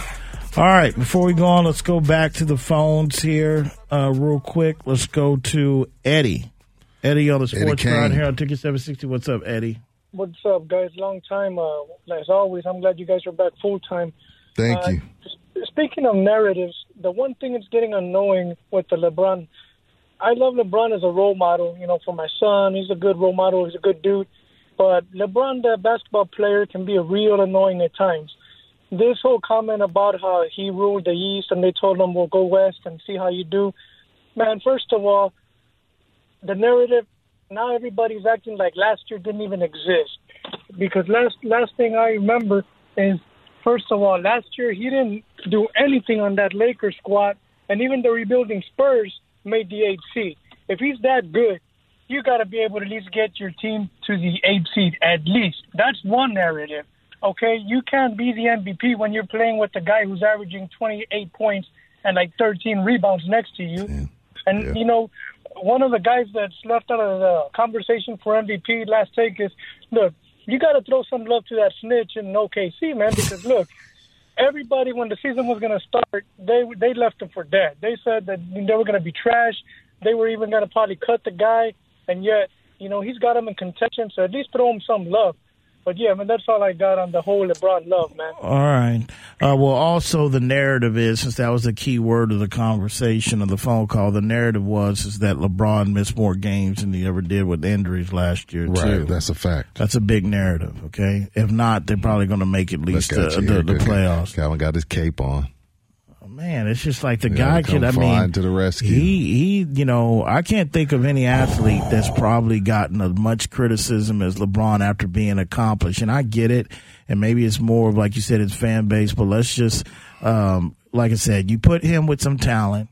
All right, before we go on, let's go back to the phones here uh, real quick. Let's go to Eddie. Eddie on the Sports Grind here on Ticket seven sixty. What's up, Eddie? What's up, guys? Long time. Uh, as always, I'm glad you guys are back full time. Thank uh, you. Speaking of narratives, the one thing that's getting annoying with the LeBron, I love LeBron as a role model, you know, for my son. He's a good role model. He's a good dude. But LeBron, the basketball player, can be real annoying at times. This whole comment about how he ruled the East and they told him, well, go West and see how you do. Man, first of all, the narrative, now everybody's acting like last year didn't even exist. Because last last thing I remember is, first of all, last year he didn't do anything on that Lakers squad. And even the rebuilding Spurs made the eighth seed. If he's that good, you got to be able to at least get your team to the eighth seed, at least. That's one narrative, okay? You can't be the M V P when you're playing with the guy who's averaging twenty-eight points and like thirteen rebounds next to you. Yeah. And, yeah. you know, one of the guys that's left out of the conversation for M V P last take is, look, you got to throw some love to that snitch in O K C, man, because, look, everybody, when the season was going to start, they they left him for dead. They said that they were going to be trash. They were even going to probably cut the guy. And yet, you know, he's got him in contention, so at least throw him some love. But, yeah, I mean, that's all I got on the whole LeBron love, man. All right. Uh, well, also the narrative is, since that was the key word of the conversation of the phone call, the narrative was is that LeBron missed more games than he ever did with injuries last year, right, too. Right, that's a fact. That's a big narrative, okay? If not, they're probably going to make at least the, you, the, the playoffs. Calvin got his cape on. Man, it's just like the yeah, guy could, I mean, to the rescue. He, he, you know, I can't think of any athlete that's probably gotten as much criticism as LeBron after being accomplished. And I get it. And maybe it's more of, like you said, it's fan base. But let's just, um, like I said, you put him with some talent.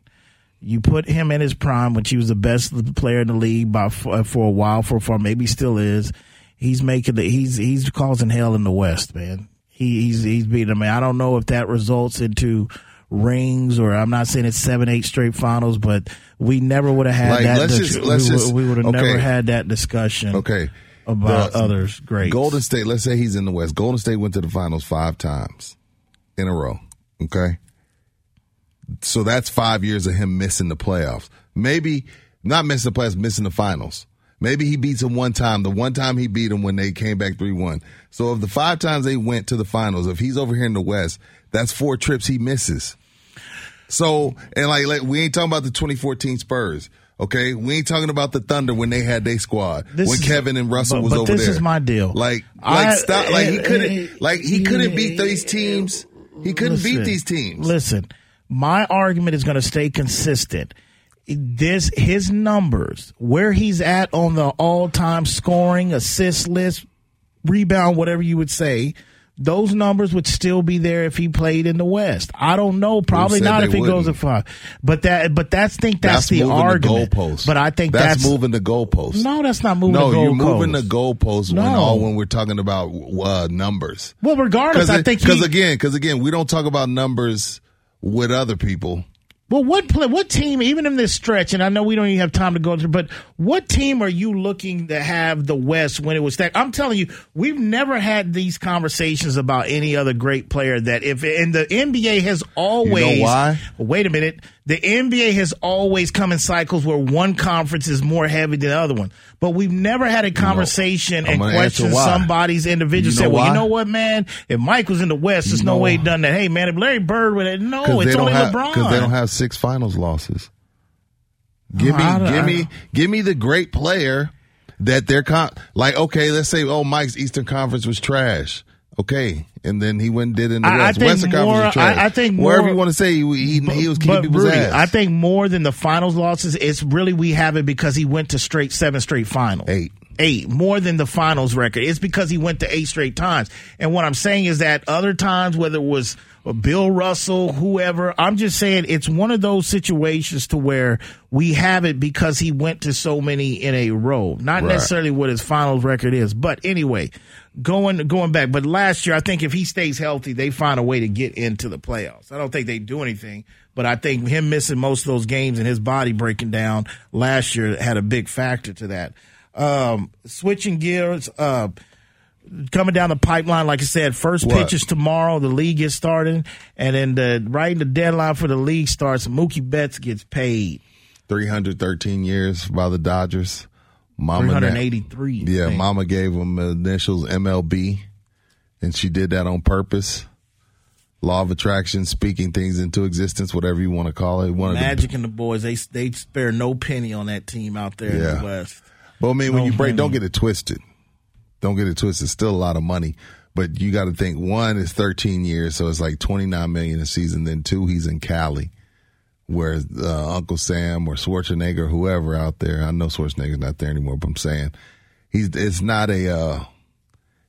You put him in his prime when he was the best player in the league by for, for a while, for, for maybe still is. He's making the, he's, he's causing hell in the West, man. He, he's, he's beating him. I don't know if that results into rings, or I'm not saying it's seven, eight straight finals, but we never would have had like, that. Let's dis- just, let's we just, we would have okay. never had that discussion. Okay, about the, others. Great. Golden State. Let's say he's in the West. Golden State went to the finals five times in a row. Okay, so that's five years of him missing the playoffs. Maybe not missing the playoffs, missing the finals. Maybe he beats him one time. The one time he beat him when they came back three one. So of the five times they went to the finals, if he's over here in the West, that's four trips he misses. So, and like, like we ain't talking about the twenty fourteen Spurs, okay? We ain't talking about the Thunder when they had their squad, this when is, Kevin and Russell but, was but over there. But this is my deal. Like, like, I, stop, like he couldn't, it, it, like he couldn't it, beat these teams. He couldn't listen, beat these teams. Listen, my argument is going to stay consistent. This his numbers, where he's at on the all-time scoring, assist list, rebound, whatever you would say, those numbers would still be there if he played in the West. I don't know. Probably not if he wouldn't. Goes to five. But that, but that's think that's, that's the argument. The but I think that's, that's moving the goalposts. No, that's not moving. No, the goalposts. No, you're moving the goalposts. No. When all when we're talking about uh, numbers. Well, regardless, I think because again, because again, we don't talk about numbers with other people. Well, what play, what team, even in this stretch, and I know we don't even have time to go through, but what team are you looking to have the West when it was stacked? I'm telling you, we've never had these conversations about any other great player that if, and the N B A has always, you know why? Wait a minute, the N B A has always come in cycles where one conference is more heavy than the other one, but we've never had a conversation you know, and questioned somebody's individual. You know say, well, why? You know what, man? If Mike was in the West, there's you no way he'd done that. Hey, man, if Larry Bird would have, no, it's only have, LeBron. Because they don't have six finals losses. Give me, oh, give me, give me the great player that they're con- like. Okay, let's say, oh, Mike's Eastern Conference was trash. Okay, and then he went and did in the I, West. I Western more, Conference was trash. I, I think wherever more, you want to say he, he, but, he was keeping people's really, ass. I think more than the finals losses, it's really we have it because he went to straight seven straight finals. Eight. Eight, more than the finals record. It's because he went to eight straight times. And what I'm saying is that other times, whether it was Bill Russell, whoever, I'm just saying it's one of those situations to where we have it because he went to so many in a row. Not right. necessarily what his finals record is. But anyway, going going back. But last year, I think if he stays healthy, they find a way to get into the playoffs. I don't think they do anything. But I think him missing most of those games and his body breaking down last year had a big factor to that. Um, switching gears, uh, coming down the pipeline, like I said, first what? pitch is tomorrow. The league is starting, and then the right in the deadline for the league starts. Mookie Betts gets paid three hundred thirteen years by the Dodgers. Mama three hundred eighty-three. That, yeah, Mama gave him initials M L B, and she did that on purpose. Law of attraction, speaking things into existence, whatever you want to call it. One Magic of the, and the boys, they they spare no penny on that team out there yeah. in the West. Well, I mean, when you break, don't get it twisted. Don't get it twisted. It's still a lot of money. But you got to think, one, is thirteen years, so it's like twenty-nine million dollars a season. Then, two, he's in Cali, where uh, Uncle Sam or Schwarzenegger, or whoever out there, I know Schwarzenegger's not there anymore, but I'm saying he's it's not a uh,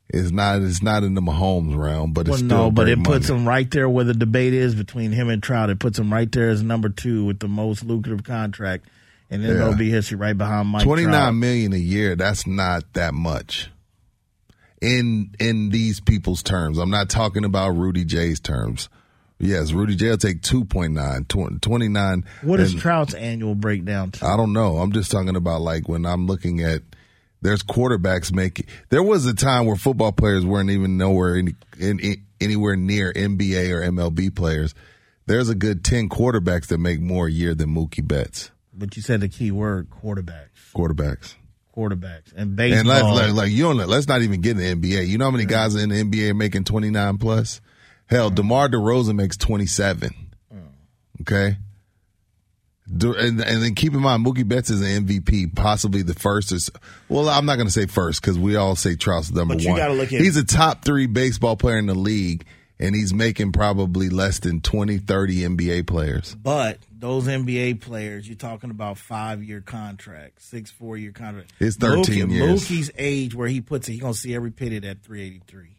it's not it's not in the Mahomes realm, but it's well, still no, but it money. puts him right there where the debate is between him and Trout. It puts him right there as number two with the most lucrative contract. And then there'll yeah. be history right behind Mike. Twenty nine million a year. That's not that much. In in these people's terms, I'm not talking about Rudy Jay's terms. Yes, Rudy Jay will take two point nine, twenty nine. What is Trout's annual breakdown to? I don't know. I'm just talking about like when I'm looking at. There's quarterbacks making. There was a time where football players weren't even nowhere in, in, in anywhere near N B A or M L B players. There's a good ten quarterbacks that make more a year than Mookie Betts. But you said the key word, quarterbacks. Quarterbacks. Quarterbacks. And baseball. And let's, like, like, you don't, let's not even get in the N B A. You know how many yeah. guys in the N B A are making twenty-nine plus? Hell, yeah. DeMar DeRozan makes twenty-seven. Yeah. Okay? De, and, and then keep in mind, Mookie Betts is an M V P, possibly the first. Or, well, I'm not going to say first because we all say Trout's number but you one. Gotta look at- He's a top three baseball player in the league. And he's making probably less than twenty, thirty N B A players. But those N B A players, you're talking about five-year contracts, six, four-year contracts. It's thirteen Mookie, years. Mookie's age where he puts it, he's going to see every pitted at three eighty-three.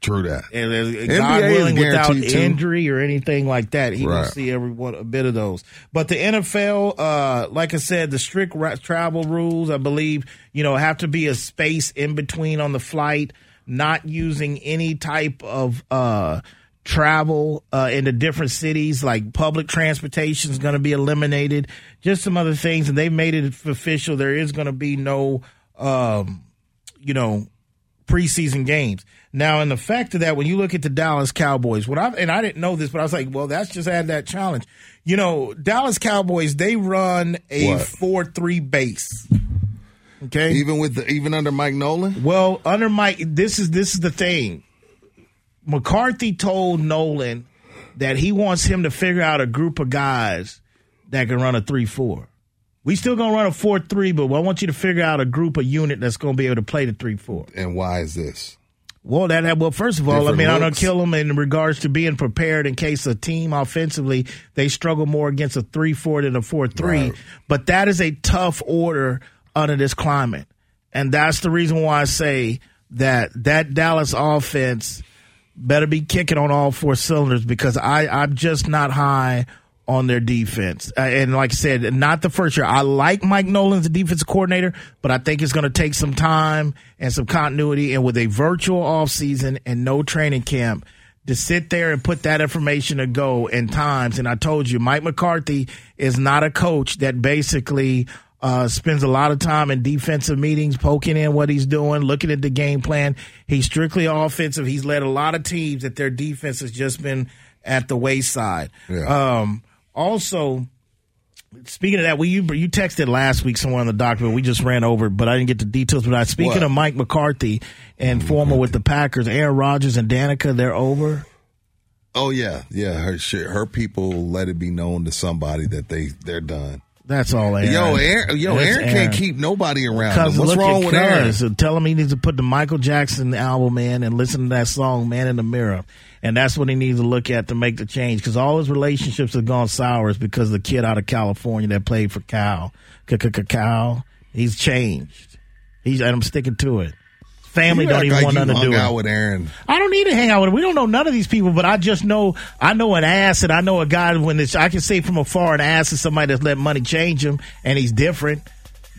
True that. And N B A God willing, without injury too. Or anything like that, he right. will see every one, a bit of those. But the N F L, uh, like I said, the strict travel rules, I believe, you know, have to be a space in between on the flight. Not using any type of uh, travel uh, in the different cities, like public transportation is going to be eliminated. Just some other things, and they made it official. There is going to be no, um, you know, preseason games. Now, in the fact of that, when you look at the Dallas Cowboys, what I and I didn't know this, but I was like, well, that's just add that challenge. You know, Dallas Cowboys, they run a what? four three base. Okay. Even with the, even under Mike Nolan? Well, under Mike, this is this is the thing. McCarthy told Nolan that he wants him to figure out a group of guys that can run a three four. We still going to run a four three, but I want you to figure out a group of unit that's going to be able to play the three four. And why is this? Well, that well, first of all, Different I mean, looks. I don't kill them in regards to being prepared in case a team offensively, they struggle more against a three four than a four three. Right. But that is a tough order under this climate. And that's the reason why I say that that Dallas offense better be kicking on all four cylinders because I, I'm just not high on their defense. Uh, and like I said, not the first year. I like Mike Nolan as a defensive coordinator, but I think it's going to take some time and some continuity. And with a virtual offseason and no training camp, to sit there and put that information to go in times. And I told you, Mike McCarthy is not a coach that basically – Uh, spends a lot of time in defensive meetings, poking in what he's doing, looking at the game plan. He's strictly offensive. He's led a lot of teams that their defense has just been at the wayside. Yeah. Um, also, speaking of that, we you, you texted last week somewhere on the document. We just ran over, but I didn't get the details. But I, speaking what? of Mike McCarthy and mm-hmm. former with the Packers, Aaron Rodgers and Danica, they're over. Oh, yeah. Yeah, her, her people let it be known to somebody that they, they're done. That's all Aaron. Yo, Aaron, yo, Aaron, Aaron can't keep nobody around. What's wrong with Cuz? Aaron? Tell him he needs to put the Michael Jackson album in and listen to that song, Man in the Mirror. And that's what he needs to look at to make the change, because all his relationships have gone sour is because the kid out of California that played for Cal, Cal, he's changed. He's, and I'm sticking to it. Family don't even like want nothing to do it. Out with Aaron. I don't need to hang out with him. We don't know none of these people, but I just know I know an ass, and I know a guy when it's, I can see from afar an ass is somebody that's let money change him, and he's different.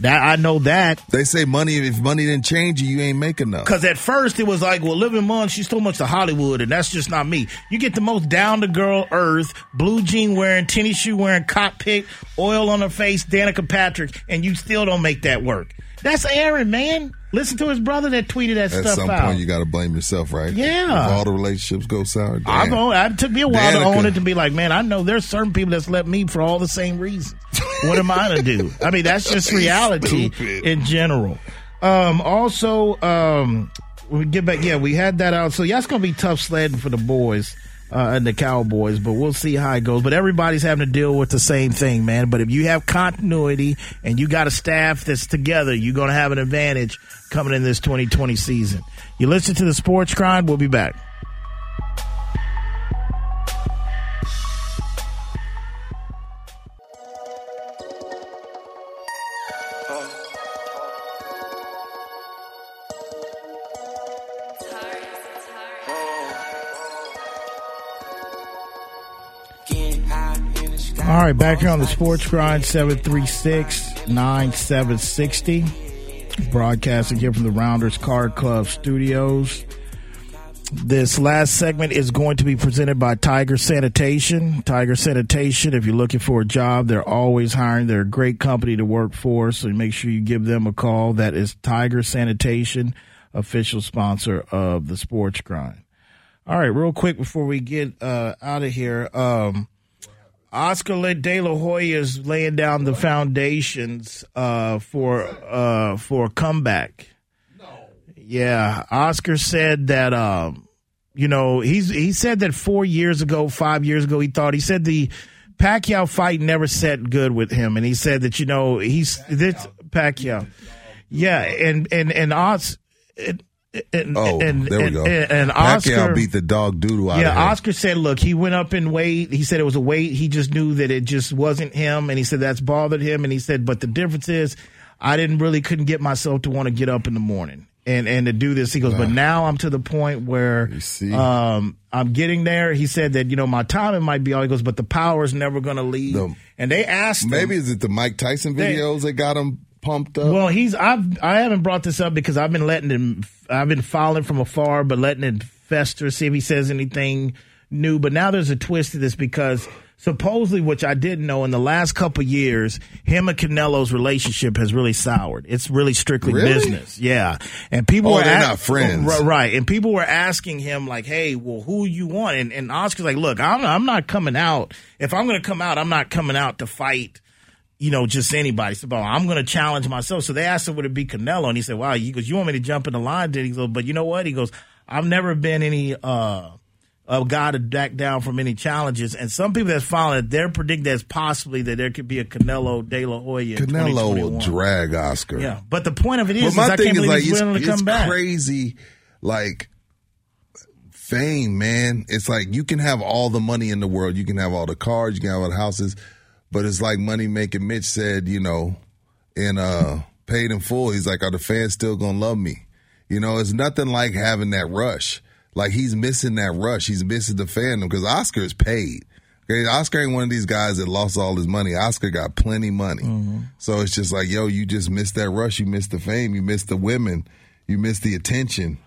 That I know that. They say money, if money didn't change you, you ain't making enough. Because at first it was like, well, eleven months, she's too much to Hollywood, and that's just not me. You get the most down-to-girl earth, blue jean wearing, tennis shoe wearing, cockpit, oil on her face, Danica Patrick, and you still don't make that work. That's Aaron, man. Listen to his brother that tweeted that stuff out. At some point, you got to blame yourself, right? Yeah. If all the relationships go sour. I've owned, it took me a while Danica. to own it to be like, man, I know there's certain people that's left me for all the same reasons. What am I to do? I mean, that's just reality in general. Um, also, um, we get back. Yeah, we had that out. So, yeah, it's going to be tough sledding for the boys. Uh, and the Cowboys, but we'll see how it goes. But everybody's having to deal with the same thing, man. But if you have continuity and you got a staff that's together, you're going to have an advantage coming in this twenty twenty season. You listen to the Sports Grind. We'll be back. All right, back here on the Sports Grind, seven three six, nine seven six zero. Broadcasting here from the Rounders Card Club studios. This last segment is going to be presented by Tiger Sanitation. Tiger Sanitation, if you're looking for a job, they're always hiring. They're a great company to work for, so make sure you give them a call. That is Tiger Sanitation, official sponsor of the Sports Grind. All right, real quick before we get uh, out of here, um, Oscar De La Hoya is laying down the foundations uh, for uh, for a comeback. No. Yeah, Oscar said that. Um, you know, he's he said that four years ago, five years ago, he thought he said the Pacquiao fight never sat good with him, and he said that you know he's this Pacquiao. Yeah, and and and Os. It, And, oh, and, there we and, go. And, and Oscar Pacquiao beat the dog doodle out yeah, of him. Yeah, Oscar said, look, he went up in weight. He said it was a weight. He just knew that it just wasn't him. And he said that's bothered him. And he said, but the difference is I didn't really couldn't get myself to want to get up in the morning and, and to do this. He goes, uh, but now I'm to the point where um, I'm getting there. He said that, you know, my timing might be all. He goes, but the power is never going to leave. The, and they asked maybe him, is it the Mike Tyson videos they, that got him pumped up? Well, he's I've I haven't brought this up because I've been letting him I've been following from afar, but letting it fester, see if he says anything new. But now there's a twist to this because supposedly, which I didn't know, in the last couple of years, him and Canelo's relationship has really soured. It's really strictly really? business. Yeah. And people oh, were they're ask- not friends. Oh, right. And people were asking him like, hey, well, who you want? And, and Oscar's like, look, I'm, I'm not coming out. If I'm going to come out, I'm not coming out to fight. You know, just anybody. So, well, I'm going to challenge myself. So they asked him, would it be Canelo? And he said, wow, he goes, you want me to jump in the line? Did he go, but you know what? He goes, I've never been any, uh, a guy to back down from any challenges. And some people that's following it, they're predicting as possibly that there could be a Canelo De La Hoya. Canelo will drag Oscar. Yeah. But the point of it is, well, my is thing I can't is believe like, he's willing it's, to come it's back. It's crazy. Like, fame, man. It's like, you can have all the money in the world. You can have all the cars. You can have all the houses. But it's like Money Making Mitch said, you know, in uh, Paid in Full, he's like, are the fans still going to love me? You know, it's nothing like having that rush. Like, he's missing that rush. He's missing the fandom because Oscar is paid. Okay? Oscar ain't one of these guys that lost all his money. Oscar got plenty money. Mm-hmm. So it's just like, yo, you just missed that rush. You missed the fame. You missed the women. You missed the attention.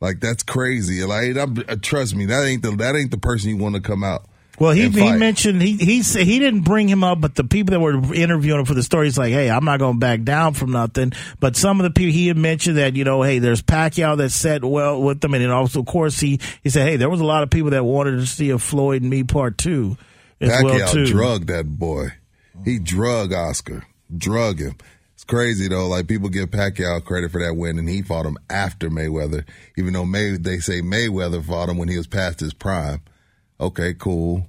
Like, that's crazy. Like, I'm, trust me, that ain't the that ain't the person you want to come out. Well, he he mentioned he he said he didn't bring him up, but the people that were interviewing him for the story, he's like, hey, I'm not going to back down from nothing. But some of the people he had mentioned that, you know, hey, there's Pacquiao that sat well with them, and then also, of course, he he said, hey, there was a lot of people that wanted to see a Floyd and Me Part Two as Pacquiao well too. Drugged that boy. He drug Oscar, drug him. It's crazy though. Like people give Pacquiao credit for that win, and he fought him after Mayweather, even though May they say Mayweather fought him when he was past his prime. Okay, cool.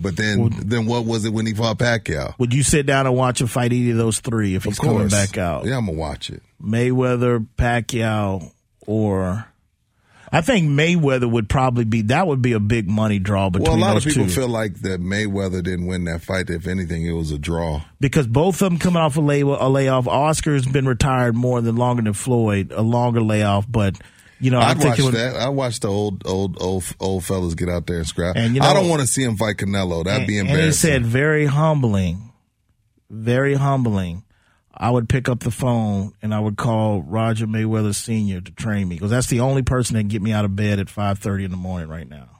But then, well, then what was it when he fought Pacquiao? Would you sit down and watch him fight any of those three if he's coming back out? Yeah, I'm gonna watch it. Mayweather, Pacquiao, or I think Mayweather would probably be that would be a big money draw between those two. Well, a lot of people two. feel like that Mayweather didn't win that fight. If anything, it was a draw because both of them coming off a, lay, a layoff. Oscar's been retired more than longer than Floyd, a longer layoff, but. You know, I'd I think watch would, that. I watch the old, old, old, old fellas get out there and scrap. And you know, I don't want to see him fight Canelo. That'd and, be embarrassing. And he said, very humbling, very humbling. I would pick up the phone and I would call Roger Mayweather Senior to train me because that's the only person that can get me out of bed at five thirty in the morning right now.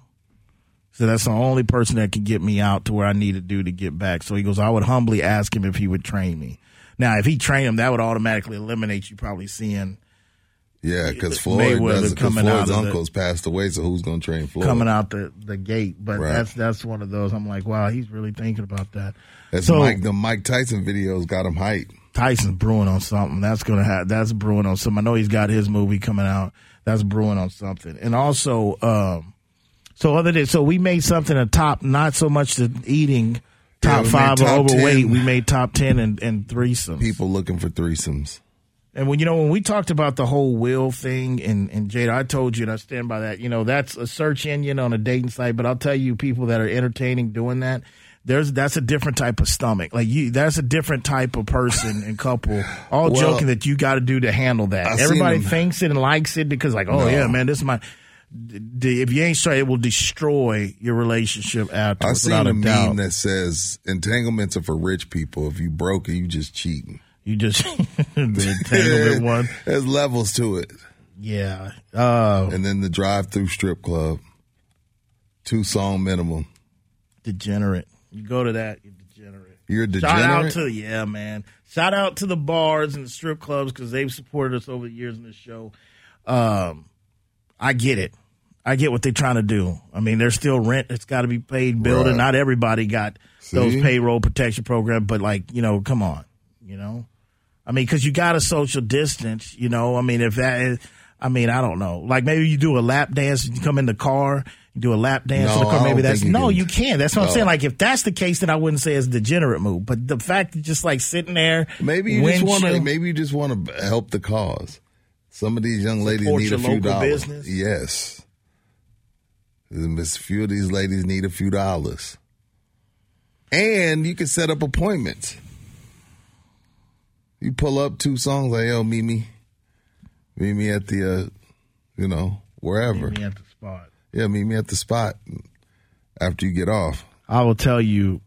So that's the only person that can get me out to where I need to do to get back. So he goes, I would humbly ask him if he would train me. Now, if he trained him, that would automatically eliminate you probably seeing. Yeah, because Floyd doesn't. Floyd's uncle's passed away, so who's going to train Floyd? Coming out the, the gate, but right. that's that's one of those. I'm like, wow, he's really thinking about that. That's so, Mike. The Mike Tyson videos got him hyped. Tyson's brewing on something. That's gonna have. That's brewing on something. I know he's got his movie coming out. That's brewing on something. And also, um, so other than so we made something a top. Not so much the eating top yeah, five or overweight. ten. We made top ten and, and threesomes. People looking for threesomes. And when you know when we talked about the whole Will thing and, and Jada, I told you and I stand by that. You know that's a search engine on a dating site, but I'll tell you, people that are entertaining doing that, there's that's a different type of stomach. Like you, that's a different type of person and couple. All well, joking that you got to do to handle that. I've Everybody thinks it and likes it because like, oh no. yeah, man, this is my. If you ain't straight, it will destroy your relationship afterwards. I've seen a meme doubt. that says entanglements are for rich people. If you broke it, you just cheating. You just entangled one. There's levels to it. Yeah. Uh, and then the drive-through strip club, two song minimum. Degenerate. You go to that, you're degenerate. You're degenerate. Shout out to yeah, man. Shout out to the bars and the strip clubs because they've supported us over the years in this show. Um, I get it. I get what they're trying to do. I mean, there's still rent that's got to be paid, building. Right. Not everybody got See? those payroll protection programs, but like you know, come on, you know. I mean, because you got a social distance, you know. I mean, if that is, I mean, I don't know. Like maybe you do a lap dance, you come in the car, you do a lap dance no, in the car. Maybe that's you no, can. you can't. That's what no. I'm saying. Like if that's the case, then I wouldn't say it's a degenerate move. But the fact that just like sitting there, maybe you just want to, maybe you just want to help the cause. Some of these young ladies need a few dollars. Business. Yes, a few of these ladies need a few dollars, and you can set up appointments. You pull up two songs like, yo, meet me. Meet me at the, uh, you know, wherever. Meet me at the spot. Yeah, meet me at the spot after you get off. I will tell you,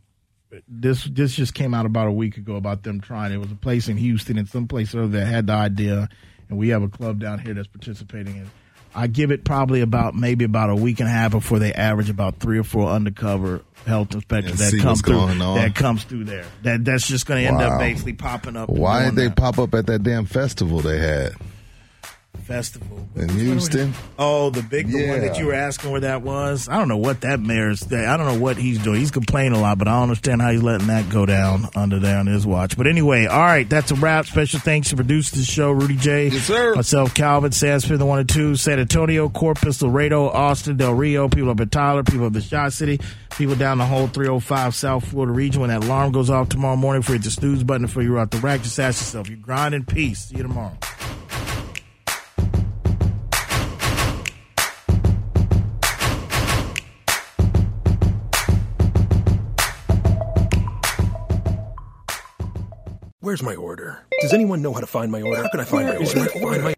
this this just came out about a week ago about them trying. It was a place in Houston and some place over there had the idea, and we have a club down here that's participating in it. I give it probably about maybe about a week and a half before they average about three or four undercover health inspectors that come through. That comes through there. That that's just going to end wow. up basically popping up. Why did they that. pop up at that damn festival they had? Festival in Houston. Oh, the big the yeah. one that you were asking where that was. I don't know what that mayor's. I don't know what he's doing. He's complaining a lot, but I don't understand how he's letting that go down under there on his watch. But anyway, all right, that's a wrap. Special thanks to producer of the show, Rudy J. Yes, sir. Myself, Calvin, Sansford, the one and two, San Antonio, Corpus, Laredo, Austin, Del Rio, people up in Tyler, people up in Shot City, people down the whole three oh five South Florida region. When that alarm goes off tomorrow morning, for hit the snooze button before you're out the rack, just ask yourself, you grind in peace. See you tomorrow. Where's my order? Does anyone know how to find my order? How can I find Where my order? My order? My...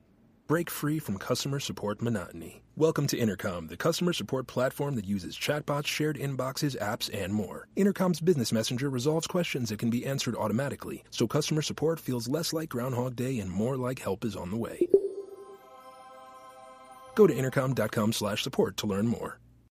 Break free from customer support monotony. Welcome to Intercom, the customer support platform that uses chatbots, shared inboxes, apps, and more. Intercom's business messenger resolves questions that can be answered automatically, so customer support feels less like Groundhog Day and more like help is on the way. Go to intercom dot com slash support to learn more.